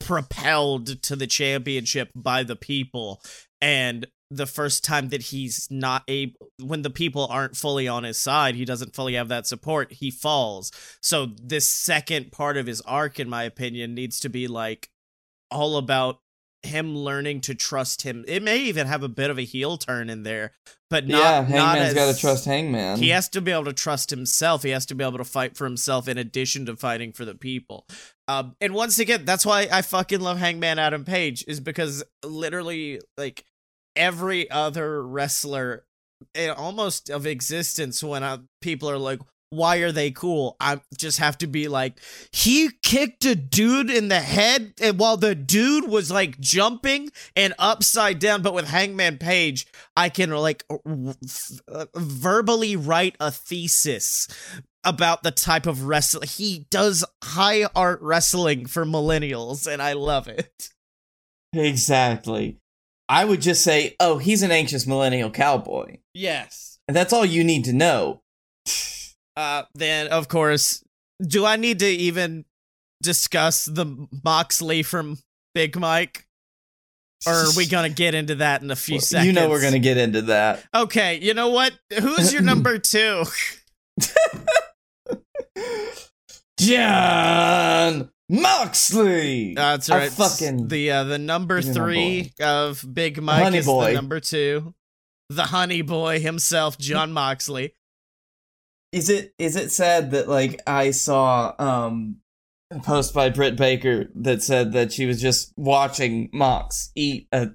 propelled to the championship by the people. And the first time that he's not able, when the people aren't fully on his side, he doesn't fully have that support, he falls. So this second part of his arc, in my opinion, needs to be like all about him learning to trust him. It may even have a bit of a heel turn in there, but not, yeah, Hangman's got to trust Hangman. He has to be able to trust himself. He has to be able to fight for himself in addition to fighting for the people. Um, and once again, that's why I fucking love Hangman Adam Page, is because literally like every other wrestler in almost of existence, when I, people are like, why are they cool? I just have to be like, he kicked a dude in the head and while the dude was like jumping and upside down. But with Hangman Page, I can like f- verbally write a thesis about the type of wrestling. He does high art wrestling for millennials and I love it. Exactly. I would just say, oh, he's an anxious millennial cowboy. Yes. And that's all you need to know. Uh, then, of course, do I need to even discuss the Moxley from Big Mike? Or are we going to get into that in a few well, seconds? You know we're going to get into that. Okay, you know what? Who's your number two? John Moxley! Uh, that's right. Fucking the, uh, the number three of Big Mike honey is boy. The number two. The honey boy himself, John Moxley. Is it is it sad that, like, I saw um, a post by Britt Baker that said that she was just watching Mox eat a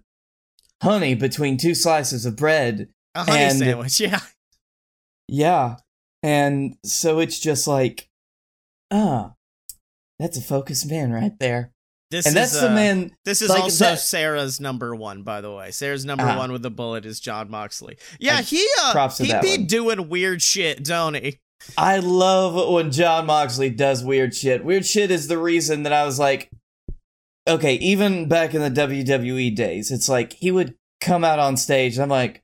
honey between two slices of bread. A honey and, sandwich, yeah. Yeah. And so it's just like, ah, oh, that's a focused man right there. This and is, that's uh, the man. This is like, also that, Sarah's number one, by the way. Sarah's number uh, one with the bullet is Jon Moxley. Yeah, he uh, he be one. doing weird shit, don't he? I love when Jon Moxley does weird shit. Weird shit is the reason that I was like, okay, even back in the W W E days, it's like he would come out on stage, and I'm like,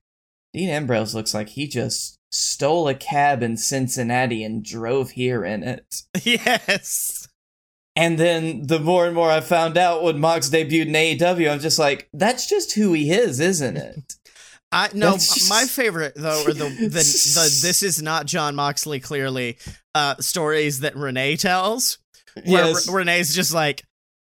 Dean Ambrose looks like he just stole a cab in Cincinnati and drove here in it. Yes. And then the more and more I found out when Mox debuted in A E W, I'm just like, that's just who he is, isn't it? I no, just... my favorite though are the the, the this is not Jon Moxley clearly uh, stories that Renee tells. Where yes. R- Renee's just like,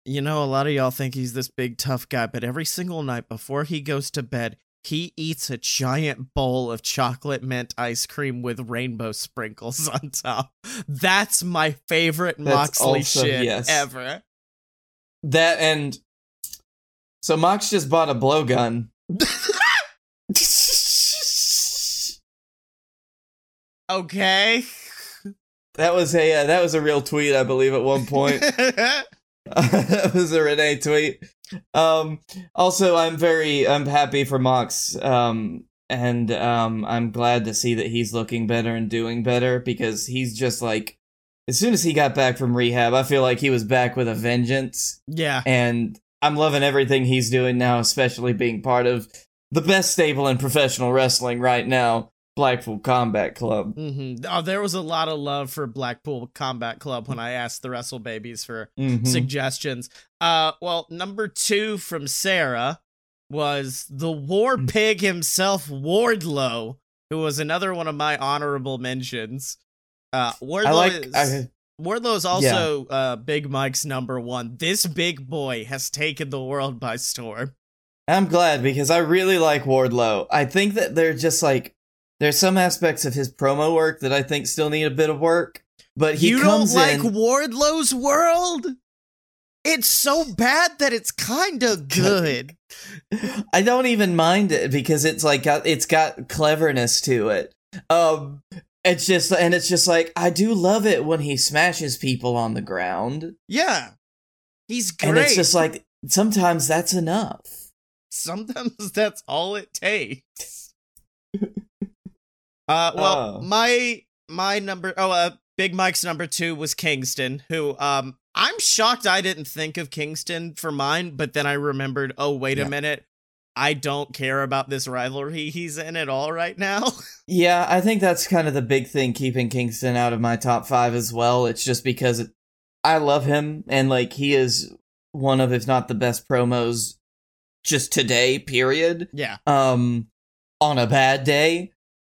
you know, a lot of y'all think he's this big tough guy, but every single night before he goes to bed, he eats a giant bowl of chocolate mint ice cream with rainbow sprinkles on top. That's my favorite That's Moxley also, shit yes. ever. That and... So Mox just bought a blowgun. Okay. That was a uh, that was a real tweet, I believe, at one point. That was a Renee tweet. Um, also, I'm very, I'm happy for Mox, um, and um, I'm glad to see that he's looking better and doing better, because he's just like, as soon as he got back from rehab, I feel like he was back with a vengeance. Yeah. And I'm loving everything he's doing now, especially being part of the best stable in professional wrestling right now, Blackpool Combat Club. Mm-hmm. Oh, there was a lot of love for Blackpool Combat Club when I asked the Wrestle Babies for mm-hmm. suggestions. Uh, well, number two from Sarah was the War Pig himself, Wardlow, who was another one of my honorable mentions. Uh, Wardlow, I like, is, I, Wardlow is also yeah. uh, Big Mike's number one. This big boy has taken the world by storm. I'm glad, because I really like Wardlow. I think that they're just like, there's some aspects of his promo work that I think still need a bit of work, but he you comes don't like in, Wardlow's world? It's so bad that it's kind of good. I don't even mind it, because it's like it's got cleverness to it. Um, it's just and it's just like I do love it when he smashes people on the ground. Yeah, he's great. And it's just like sometimes that's enough. Sometimes that's all it takes. Uh, well, oh. my, my number, oh, uh, Big Mike's number two was Kingston, who, um, I'm shocked I didn't think of Kingston for mine, but then I remembered, oh, wait yeah. a minute, I don't care about this rivalry he's in at all right now. Yeah, I think that's kind of the big thing keeping Kingston out of my top five as well. It's just because it, I love him, and, like, he is one of, if not the best promos just today, period. Yeah. Um, on a bad day.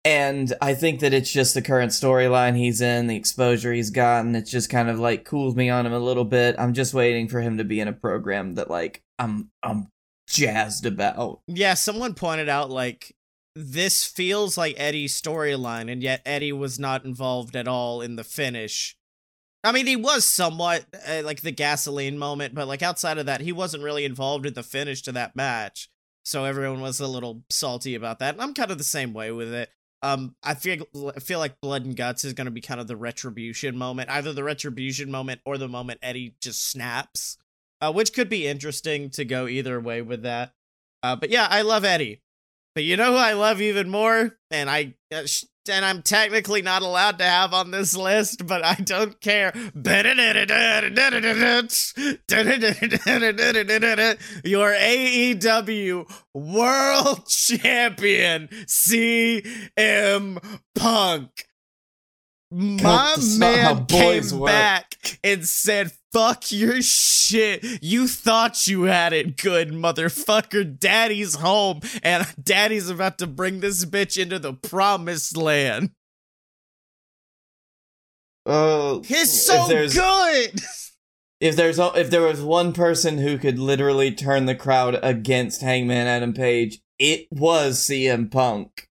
And I think that it's just the current storyline he's in, the exposure he's gotten, it's just kind of like cooled me on him a little bit. I'm just waiting for him to be in a program that like I'm I'm jazzed about. Yeah, someone pointed out like this feels like Eddie's storyline, and yet Eddie was not involved at all in the finish. I mean, he was somewhat uh, like the gasoline moment, but like outside of that, he wasn't really involved in the finish to that match. So everyone was a little salty about that. And I'm kind of the same way with it. Um, I feel I feel like Blood and Guts is going to be kind of the retribution moment, either the retribution moment or the moment Eddie just snaps, uh, which could be interesting to go either way with that. Uh, but yeah, I love Eddie, but you know who I love even more, and I uh, sh- and I'm technically not allowed to have on this list, but I don't care. Your A E W World Champion, C M Punk. My man came back and said, fuck your shit. You thought you had it good, motherfucker. Daddy's home, and Daddy's about to bring this bitch into the promised land. Oh, uh, it's so if good. If there's if there was one person who could literally turn the crowd against Hangman Adam Page, it was C M Punk.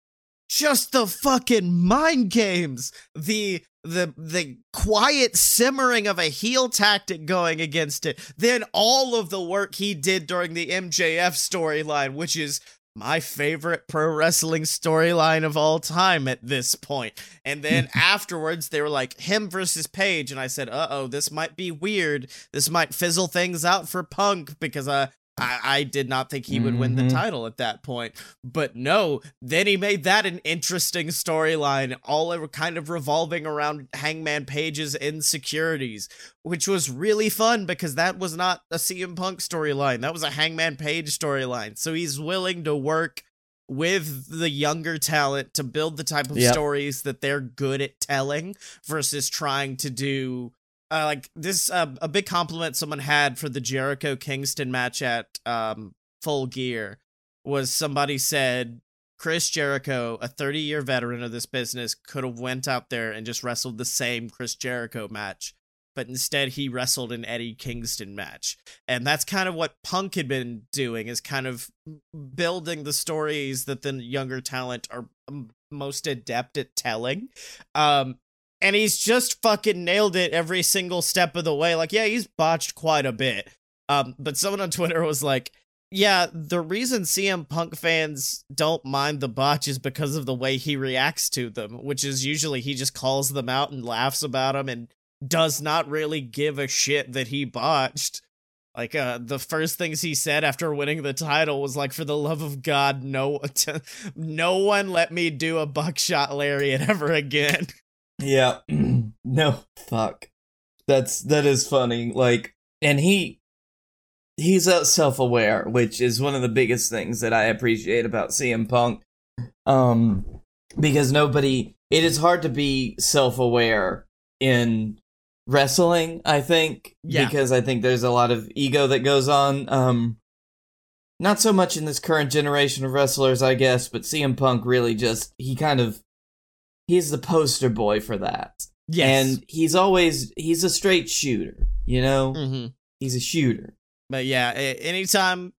just the fucking mind games, the the the quiet simmering of a heel tactic going against it, then all of the work he did during the M J F storyline, which is my favorite pro wrestling storyline of all time at this point. And then afterwards, they were like, him versus Page. And I said, uh-oh, this might be weird. This might fizzle things out for Punk, because I, I, I did not think he would mm-hmm. win the title at that point. But no, then he made that an interesting storyline, all over kind of revolving around Hangman Page's insecurities, which was really fun, because that was not a C M Punk storyline. That was a Hangman Page storyline. So he's willing to work with the younger talent to build the type of yep. stories that they're good at telling, versus trying to do uh, like this. Uh, a big compliment someone had for the Jericho Kingston match at um, Full Gear was somebody said, Chris Jericho, a thirty year veteran of this business, could have went out there and just wrestled the same Chris Jericho match, but instead he wrestled an Eddie Kingston match. And that's kind of what Punk had been doing, is kind of building the stories that the younger talent are most adept at telling. Um, and he's just fucking nailed it every single step of the way. Like, yeah, he's botched quite a bit. Um, but someone on Twitter was like, yeah, the reason C M Punk fans don't mind the botch is because of the way he reacts to them, which is usually he just calls them out and laughs about them and does not really give a shit that he botched. Like, uh, the first things he said after winning the title was like, for the love of God, no, t- no one let me do a buckshot lariat ever again. Yeah. No, fuck. That's, that is funny. Like, and he, he's uh, self-aware, which is one of the biggest things that I appreciate about C M Punk. Um, because nobody, it is hard to be self-aware in wrestling, I think, yeah. because I think there's a lot of ego that goes on. Um, not so much in this current generation of wrestlers, I guess, but C M Punk really just, he kind of, he's the poster boy for that. Yes. And he's always, he's a straight shooter, you know? Mm-hmm. He's a shooter. But yeah, anytime,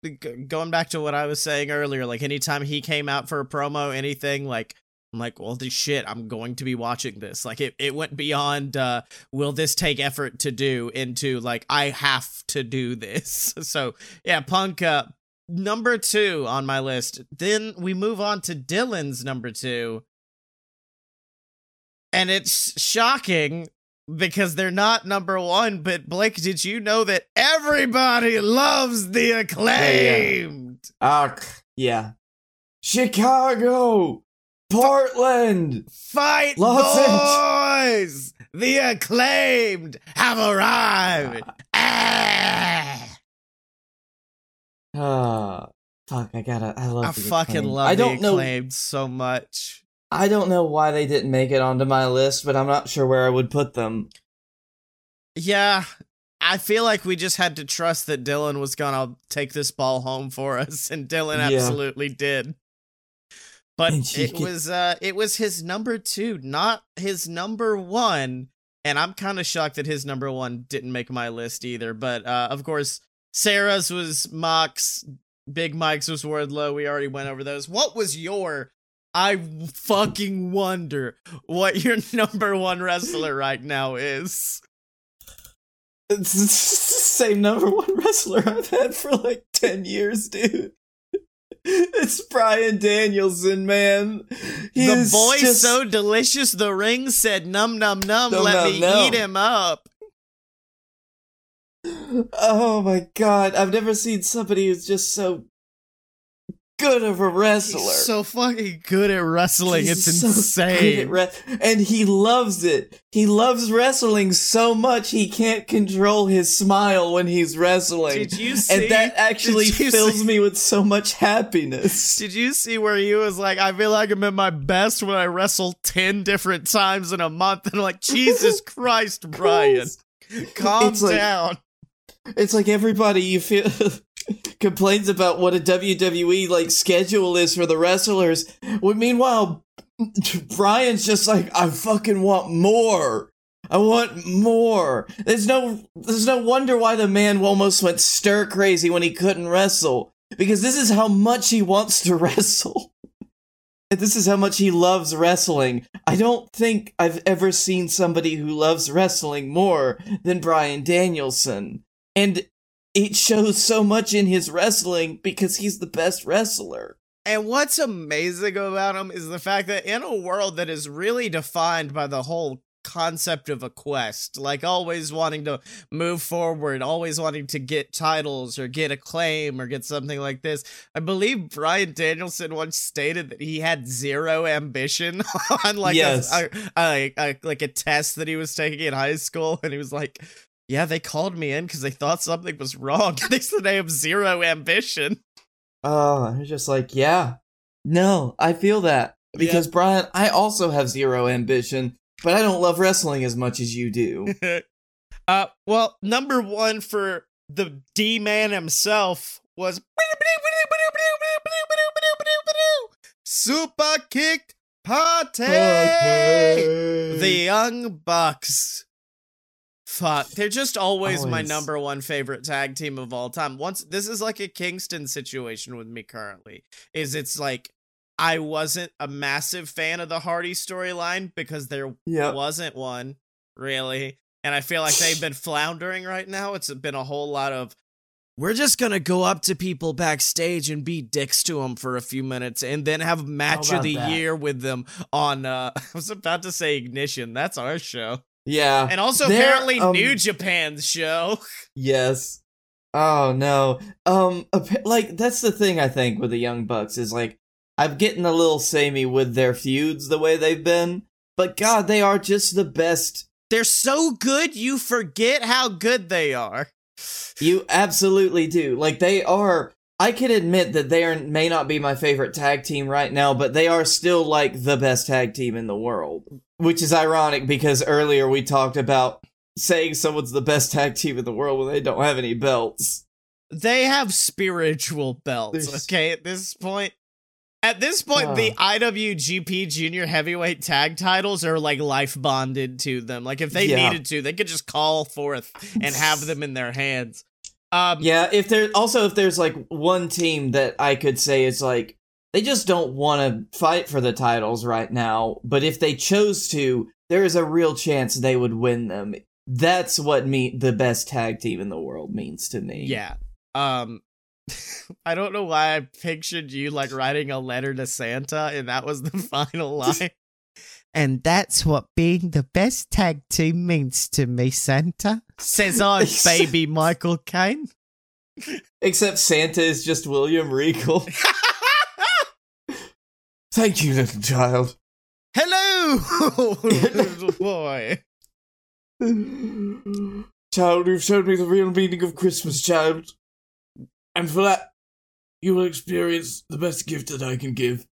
going back to what I was saying earlier, like anytime he came out for a promo, anything, like, I'm like, well, this shit, I'm going to be watching this. Like, it, it went beyond, uh, will this take effort to do, into, like, I have to do this. So, yeah, Punk, uh, number two on my list. Then we move on to Dylan's number two. And it's shocking, because they're not number one, but, Blake, did you know that everybody loves The Acclaimed? Yeah. Uh, yeah. Chicago! Portland! Fight boys! The Acclaimed have arrived! Ah! ah. ah. Fuck, I gotta, I love I The fucking Acclaimed. love I The Acclaimed know, so much. I don't know why they didn't make it onto my list, but I'm not sure where I would put them. Yeah, I feel like we just had to trust that Dylan was gonna take this ball home for us, and Dylan yeah. absolutely did. But it was uh, it was his number two, not his number one. And I'm kind of shocked that his number one didn't make my list either. But, uh, of course, Sarah's was Mox. Big Mike's was Wardlow. We already went over those. What was your... I fucking wonder what your number one wrestler right now is. It's the same number one wrestler I've had for like ten years, dude. It's Bryan Danielson, man. He the boy just... so delicious, the ring said, num, num, num, no, let no, me no. eat him up. Oh my God. I've never seen somebody who's just so good of a wrestler. He's so fucking good at wrestling. He's it's so insane. Re- and he loves it. He loves wrestling so much he can't control his smile when he's wrestling. Did you see? And that actually fills see? me with so much happiness. Did you see where he was like, I feel like I'm at my best when I wrestle ten different times in a month? And I'm like, Jesus Christ, Brian. Calm it's down. Like, it's like everybody you feel... complains about what a W W E like schedule is for the wrestlers. Well, meanwhile, Brian's just like, I fucking want more. I want more. There's no, there's no wonder why the man almost went stir crazy when he couldn't wrestle, because this is how much he wants to wrestle. this is how much he loves wrestling. I don't think I've ever seen somebody who loves wrestling more than Bryan Danielson. And it shows so much in his wrestling because he's the best wrestler. And what's amazing about him is the fact that in a world that is really defined by the whole concept of a quest, like always wanting to move forward, always wanting to get titles or get acclaim or get something like this, I believe Bryan Danielson once stated that he had zero ambition on like yes. a, a, a, a like a test that he was taking in high school, and he was like, yeah, they called me in because they thought something was wrong. They said I have zero ambition. Oh, I was just like, yeah, no, I feel that because yeah. Brian, I also have zero ambition, but I don't love wrestling as much as you do. uh, well, number one for the D-Man himself was Super Kick Party. Party. The Young Bucks. Fuck, they're just always, always my number one favorite tag team of all time. Once this is like a Kingston situation with me currently, is it's like I wasn't a massive fan of the Hardy storyline because there yep. wasn't one really, and I feel like they've been floundering right now. It's been a whole lot of we're just gonna go up to people backstage and be dicks to them for a few minutes, and then have match of the that? year with them on. Uh, I was about to say Ignition. That's our show. Yeah. And also apparently um, New Japan's show. Yes. Oh, no. Um, like, that's the thing I think with the Young Bucks is, like, I'm getting a little samey with their feuds the way they've been, but God, they are just the best. They're so good, you forget how good they are. You absolutely do. Like, they are, I can admit that they are, may not be my favorite tag team right now, but they are still, like, the best tag team in the world. Which is ironic because earlier we talked about saying someone's the best tag team in the world when they don't have any belts. They have spiritual belts, There's... okay, at this point. At this point, uh. the I W G P Junior Heavyweight Tag titles are, like, life-bonded to them. Like, if they yeah. needed to, they could just call forth and have them in their hands. Um, yeah, if there, also, if there's, like, one team that I could say is, like, they just don't want to fight for the titles right now, but if they chose to, there is a real chance they would win them. That's what me the best tag team in the world means to me. Yeah. Um, I don't know why I pictured you like writing a letter to Santa, and that was the final line. And that's what being the best tag team means to me, Santa. Says I, baby Michael Caine. Except Santa is just William Regal. Thank you, little child. Hello, little boy. Child, you've shown me the real meaning of Christmas, child. And for that, you will experience the best gift that I can give.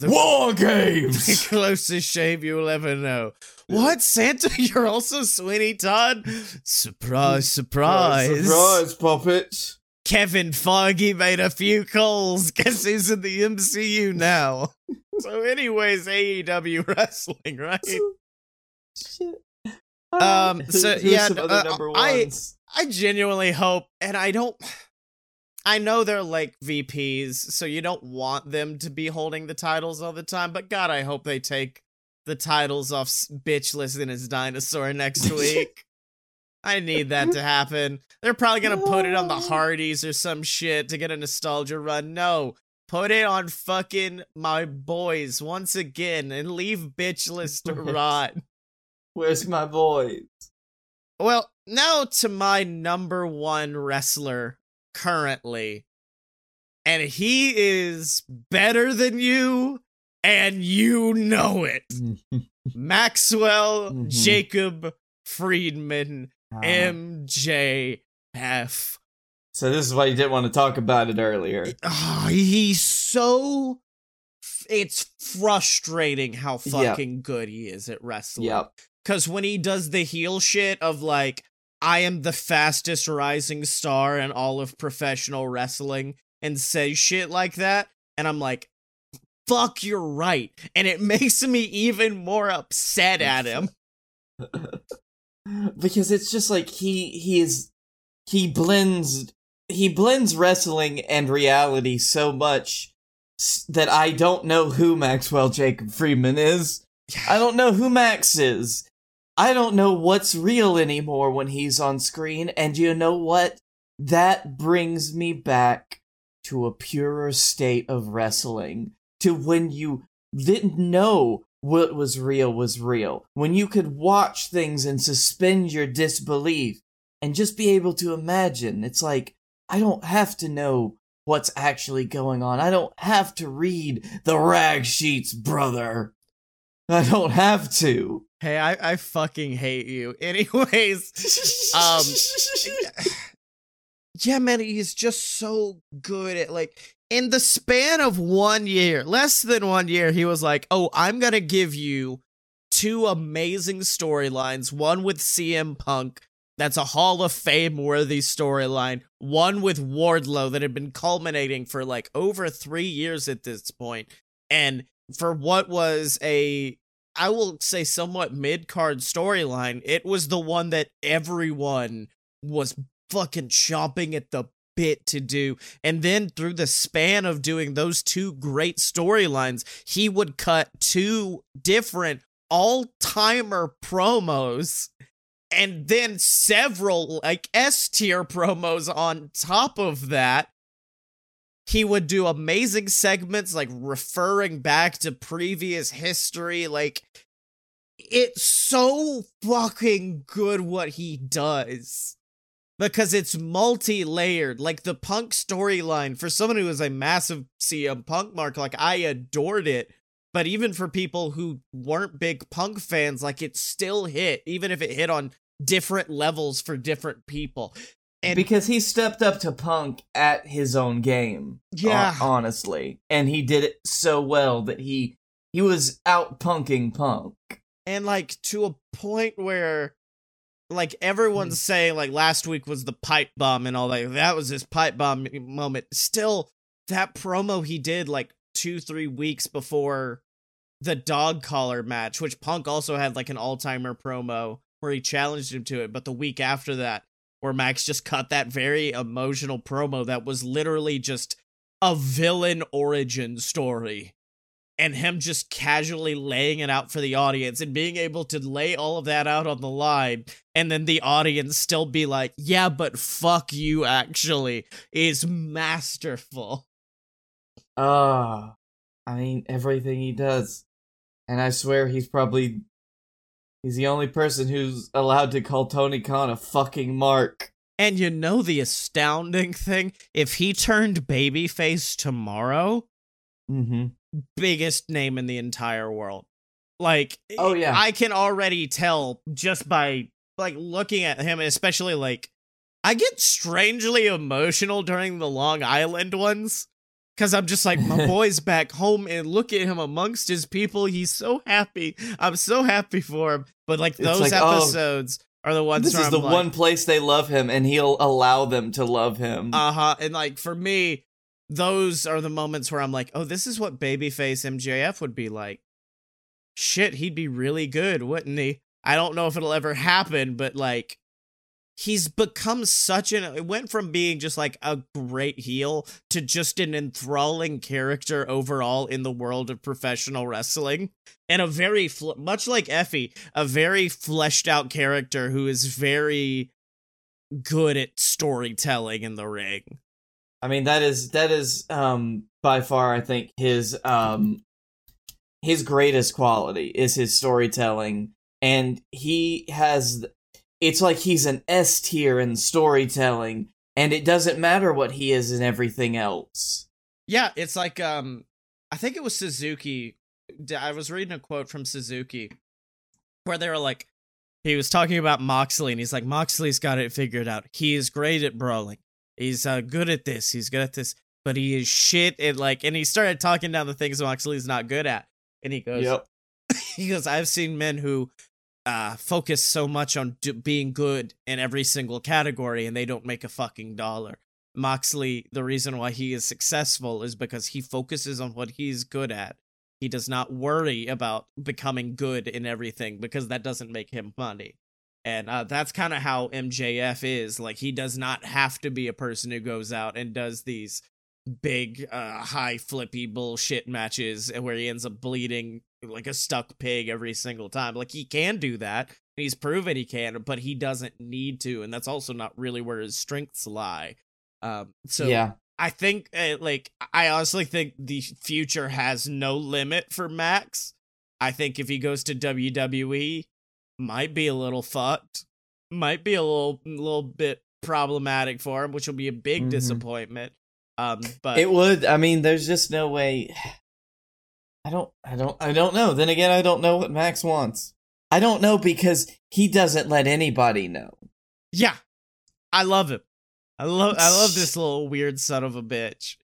The War Games! The closest shave you'll ever know. What, Santa? You're also Sweeney Todd? Surprise, surprise. Surprise, puppet. Kevin Feige made a few calls. Guess who's in the M C U now? So anyways, A E W wrestling, right? um, so yeah, uh, I I genuinely hope, and I don't, I know they're like V Ps, so you don't want them to be holding the titles all the time, but God, I hope they take the titles off Bitchless and his dinosaur next week. I need that to happen. They're probably going to put it on the Hardys or some shit to get a nostalgia run. No, put it on fucking my boys once again and leave Bitchless to rot. Where's my boys? Well, now to my number one wrestler currently. And he is better than you, and you know it. Maxwell mm-hmm. Jacob Friedman. M J F. So this is why you didn't want to talk about it earlier. Oh, he's so... It's frustrating how fucking yep. good he is at wrestling. Yep. Because when he does the heel shit of like, I am the fastest rising star in all of professional wrestling, and says shit like that, and I'm like, fuck, you're right. And it makes me even more upset at him. Because it's just like he he is he blends he blends wrestling and reality so much that I don't know who Maxwell Jacob Friedman is. I don't know who Max is. I don't know what's real anymore when he's on screen. And you know what? That brings me back to a purer state of wrestling. To when you didn't know what was real was real. When you could watch things and suspend your disbelief and just be able to imagine. It's like, I don't have to know what's actually going on. I don't have to read the rag sheets, brother. I don't have to. Hey, I, I fucking hate you. Anyways, um, yeah, man, he's just so good at, like, in the span of one year, less than one year, he was like, oh, I'm going to give you two amazing storylines, one with C M Punk. That's a Hall of Fame-worthy storyline. One with Wardlow that had been culminating for, like, over three years at this point. And for what was a, I will say, somewhat mid-card storyline, it was the one that everyone was fucking chomping at the bit to do. And then through the span of doing those two great storylines, he would cut two different all-timer promos. And then several, like, S-tier promos on top of that. He would do amazing segments, like, referring back to previous history. Like, it's so fucking good what he does. Because it's multi-layered. Like, the Punk storyline, for someone who was a massive C M Punk mark, like, I adored it. But even for people who weren't big Punk fans, like, it still hit, even if it hit on different levels for different people. And because he stepped up to Punk at his own game. Yeah. Uh, honestly. And he did it so well that he he was out-punking Punk. And, like, to a point where, like, everyone's saying, like, last week was the pipe bomb and all that. That was his pipe bomb moment. Still, that promo he did, like, two, three weeks before the dog collar match, which Punk also had, like, an all-timer promo where he challenged him to it, but the week after that, where Max just cut that very emotional promo that was literally just a villain origin story, and him just casually laying it out for the audience and being able to lay all of that out on the line, and then the audience still be like, yeah, but fuck you, actually, is masterful. Uh, I mean, everything he does. And I swear he's probably... He's the only person who's allowed to call Tony Khan a fucking mark. And you know the astounding thing? If he turned babyface tomorrow... Mm-hmm. Biggest name in the entire world. Like, oh, yeah. I can already tell just by, like, looking at him, especially, like... I get strangely emotional during the Long Island ones. Because I'm just like, my boy's back home, and look at him amongst his people. He's so happy. I'm so happy for him. But, like, those like, episodes oh, are the ones this where This is I'm the like, one place they love him, and he'll allow them to love him. Uh-huh. And, like, for me, those are the moments where I'm like, oh, this is what babyface M J F would be like. Shit, he'd be really good, wouldn't he? I don't know if it'll ever happen, but, like, he's become such an... It went from being just, like, a great heel to just an enthralling character overall in the world of professional wrestling. And a very... Fl- much like Effie, a very fleshed-out character who is very good at storytelling in the ring. I mean, that is... That is, um, by far, I think, his, um... his greatest quality is his storytelling. And he has... Th- It's like he's an S tier in storytelling, and it doesn't matter what he is in everything else. Yeah, it's like, um, I think it was Suzuki. I was reading a quote from Suzuki where they were like, he was talking about Moxley, and he's like, Moxley's got it figured out. He is great at brawling. He's uh, good at this. He's good at this, but he is shit at, like, and he started talking down the things Moxley's not good at. And he goes, yep. he goes, I've seen men who Uh, focus so much on do- being good in every single category, and they don't make a fucking dollar. Moxley, the reason why he is successful is because he focuses on what he's good at. He does not worry about becoming good in everything, because that doesn't make him money. And uh, that's kind of how M J F is. Like, he does not have to be a person who goes out and does these big, uh, high flippy bullshit matches where he ends up bleeding like a stuck pig every single time. Like, he can do that. He's proven he can, but he doesn't need to. And that's also not really where his strengths lie. Um, so yeah. I think, uh, like, I honestly think the future has no limit for Max. I think if he goes to W W E, might be a little fucked, might be a little, little bit problematic for him, which will be a big mm-hmm. disappointment. Um, but it would. I mean, there's just no way. I don't. I don't. I don't know. Then again, I don't know what Max wants. I don't know because he doesn't let anybody know. Yeah, I love him. I love. I love this little weird son of a bitch.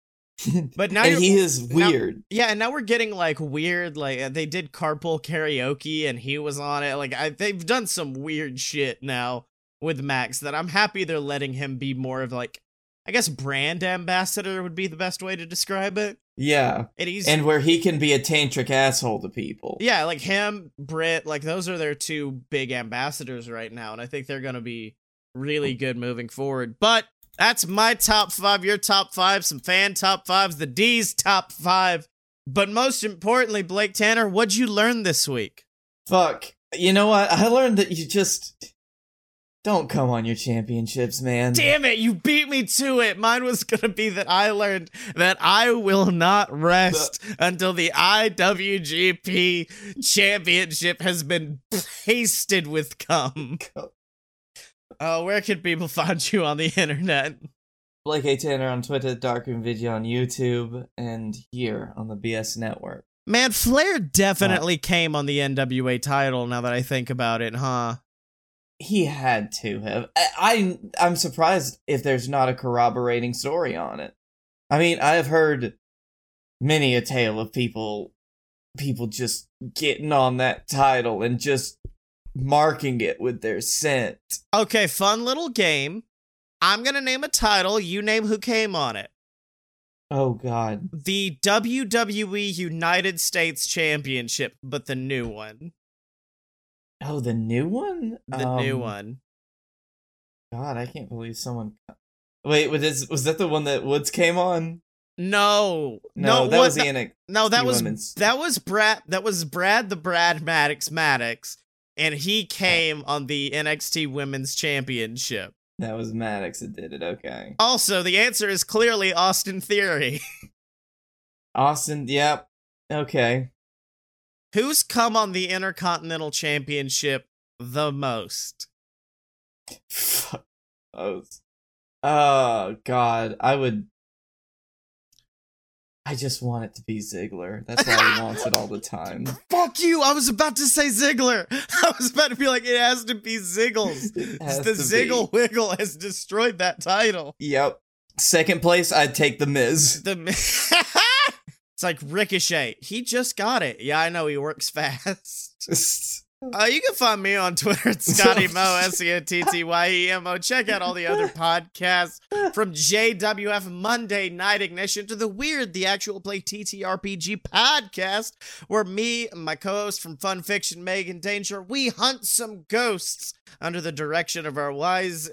But now and he is weird. Now, yeah, and now we're getting like weird. Like they did carpool karaoke, and he was on it. Like I, they've done some weird shit now with Max that I'm happy they're letting him be more of like. I guess brand ambassador would be the best way to describe it. Yeah. And, he's, and where he can be a tantric asshole to people. Yeah, like him, Britt, like those are their two big ambassadors right now. And I think they're going to be really good moving forward. But that's my top five, your top five, some fan top fives, the D's top five. But most importantly, Blake Tanner, what'd you learn this week? Fuck. You know what? I learned that you just... don't come on your championships, man. Damn it, you beat me to it. Mine was going to be that I learned that I will not rest the- until the I W G P Championship has been pasted with cum. Oh, uh, where can people find you on the internet? Blake A. Tanner on Twitter, Darkroom Video on YouTube, and here on the B S Network. Man, Flair definitely wow. came on the N W A title now that I think about it, huh? He had to have. I, I, I'm surprised if there's not a corroborating story on it. I mean, I've heard many a tale of people people just getting on that title and just marking it with their scent. Okay, fun little game. I'm going to name a title. You name who came on it. Oh, God. The W W E United States Championship, but the new one. Oh, the new one? The um, new one. God, I can't believe someone... Wait, was this, was that the one that Woods came on? No. No, no that was the N X T No, that was, women's. that was Brad That was Brad the Brad Maddox Maddox, and he came on the N X T Women's Championship. That was Maddox that did it, okay. Also, the answer is clearly Austin Theory. Austin, yep. Okay. Who's come on the Intercontinental Championship the most? Fuck. Oh, God. I would... I just want it to be Ziggler. That's why he wants it all the time. Fuck you! I was about to say Ziggler! I was about to be like, it has to be Ziggles. The Ziggle be. Wiggle has destroyed that title. Yep. Second place, I'd take The Miz. The Miz... It's like Ricochet. He just got it. Yeah, I know he works fast. Uh, you can find me on Twitter at Scotty Mo, S E N T T Y E M O. Check out all the other podcasts from J W F Monday Night Ignition to The Weird, the actual play T T R P G podcast, where me and my co-host from Fun Fiction, Megan Danger, we hunt some ghosts under the direction of our wise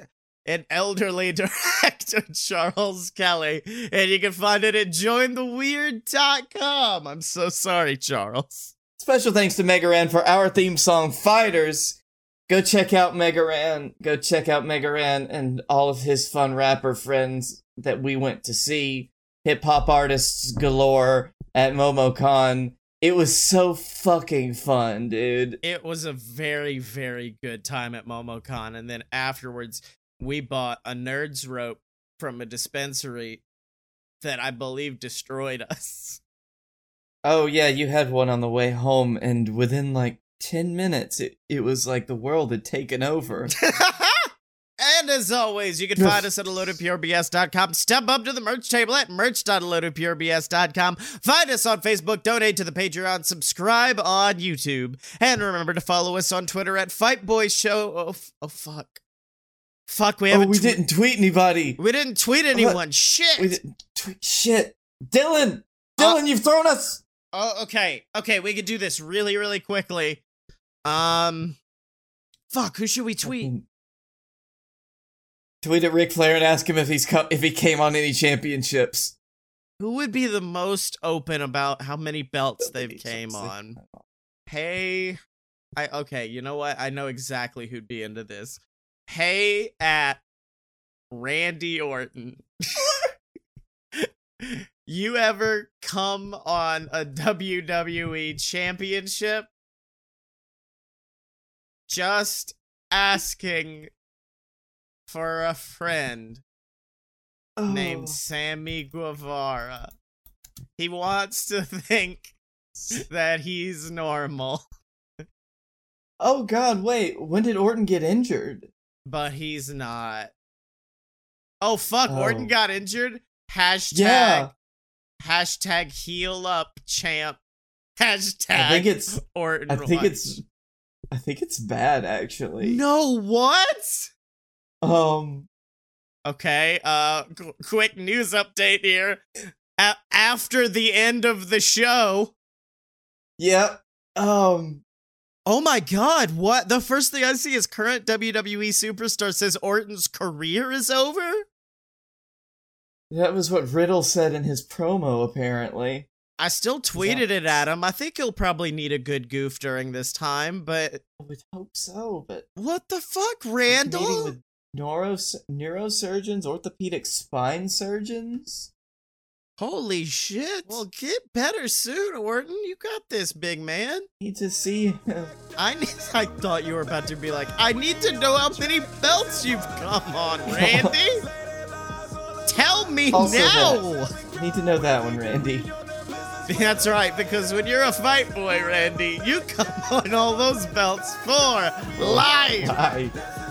and elderly director Charles Kelly, and you can find it at join the weird dot com. I'm so sorry, Charles. Special thanks to Megaran for our theme song, Fighters. Go check out Megaran. Go check out Megaran and all of his fun rapper friends that we went to see. Hip-hop artists galore at MomoCon. It was so fucking fun, dude. It was a very, very good time at MomoCon, and then afterwards... we bought a nerd's rope from a dispensary that I believe destroyed us. Oh, yeah, you had one on the way home, and within, like, ten minutes, it, it was like the world had taken over. And as always, you can find us at Eluded Pure B S dot com. Step up to the merch table at merch dot eluded pure b s dot com. Find us on Facebook, donate to the Patreon, subscribe on YouTube, and remember to follow us on Twitter at Fight Boys Show. Oh, f- oh fuck. Fuck, we haven't. Oh, we tw- didn't tweet anybody. We didn't tweet anyone. Uh, shit. We didn't tweet shit. Dylan, Dylan, uh, you've thrown us. Oh, okay, okay. We could do this really, really quickly. Um, fuck. Who should we tweet? Fucking tweet at Ric Flair and ask him if he's co- if he came on any championships. Who would be the most open about how many belts they've came on? Hey, I okay, you know what? I know exactly who'd be into this. Hey at Randy Orton. You ever come on a W W E championship? Just asking for a friend oh. named Sammy Guevara. He wants to think that he's normal. Oh god, wait, when did Orton get injured? But he's not. Oh fuck, oh. Orton got injured? Hashtag. Yeah. Hashtag heal up champ. Hashtag I think it's, Orton. I think won. it's I think it's bad actually. No, what? Um Okay, uh qu- quick news update here. A- after the end of the show. Yep. Yeah, um oh my god, what? The first thing I see is current W W E superstar says Orton's career is over? That was what Riddle said in his promo, apparently. I still tweeted yeah. it at him. I think he'll probably need a good goof during this time, but... I would hope so, but... What the fuck, Randall? Meeting with neuros- neurosurgeons, orthopedic spine surgeons? Holy shit. Well, get better soon, Orton. You got this, big man. Need to see him. I need- I thought you were about to be like, I need to know how many belts you've come on, Randy! Tell me also now! That. Need to know that one, Randy. That's right, because when you're a fight boy, Randy, you come on all those belts for life! Life.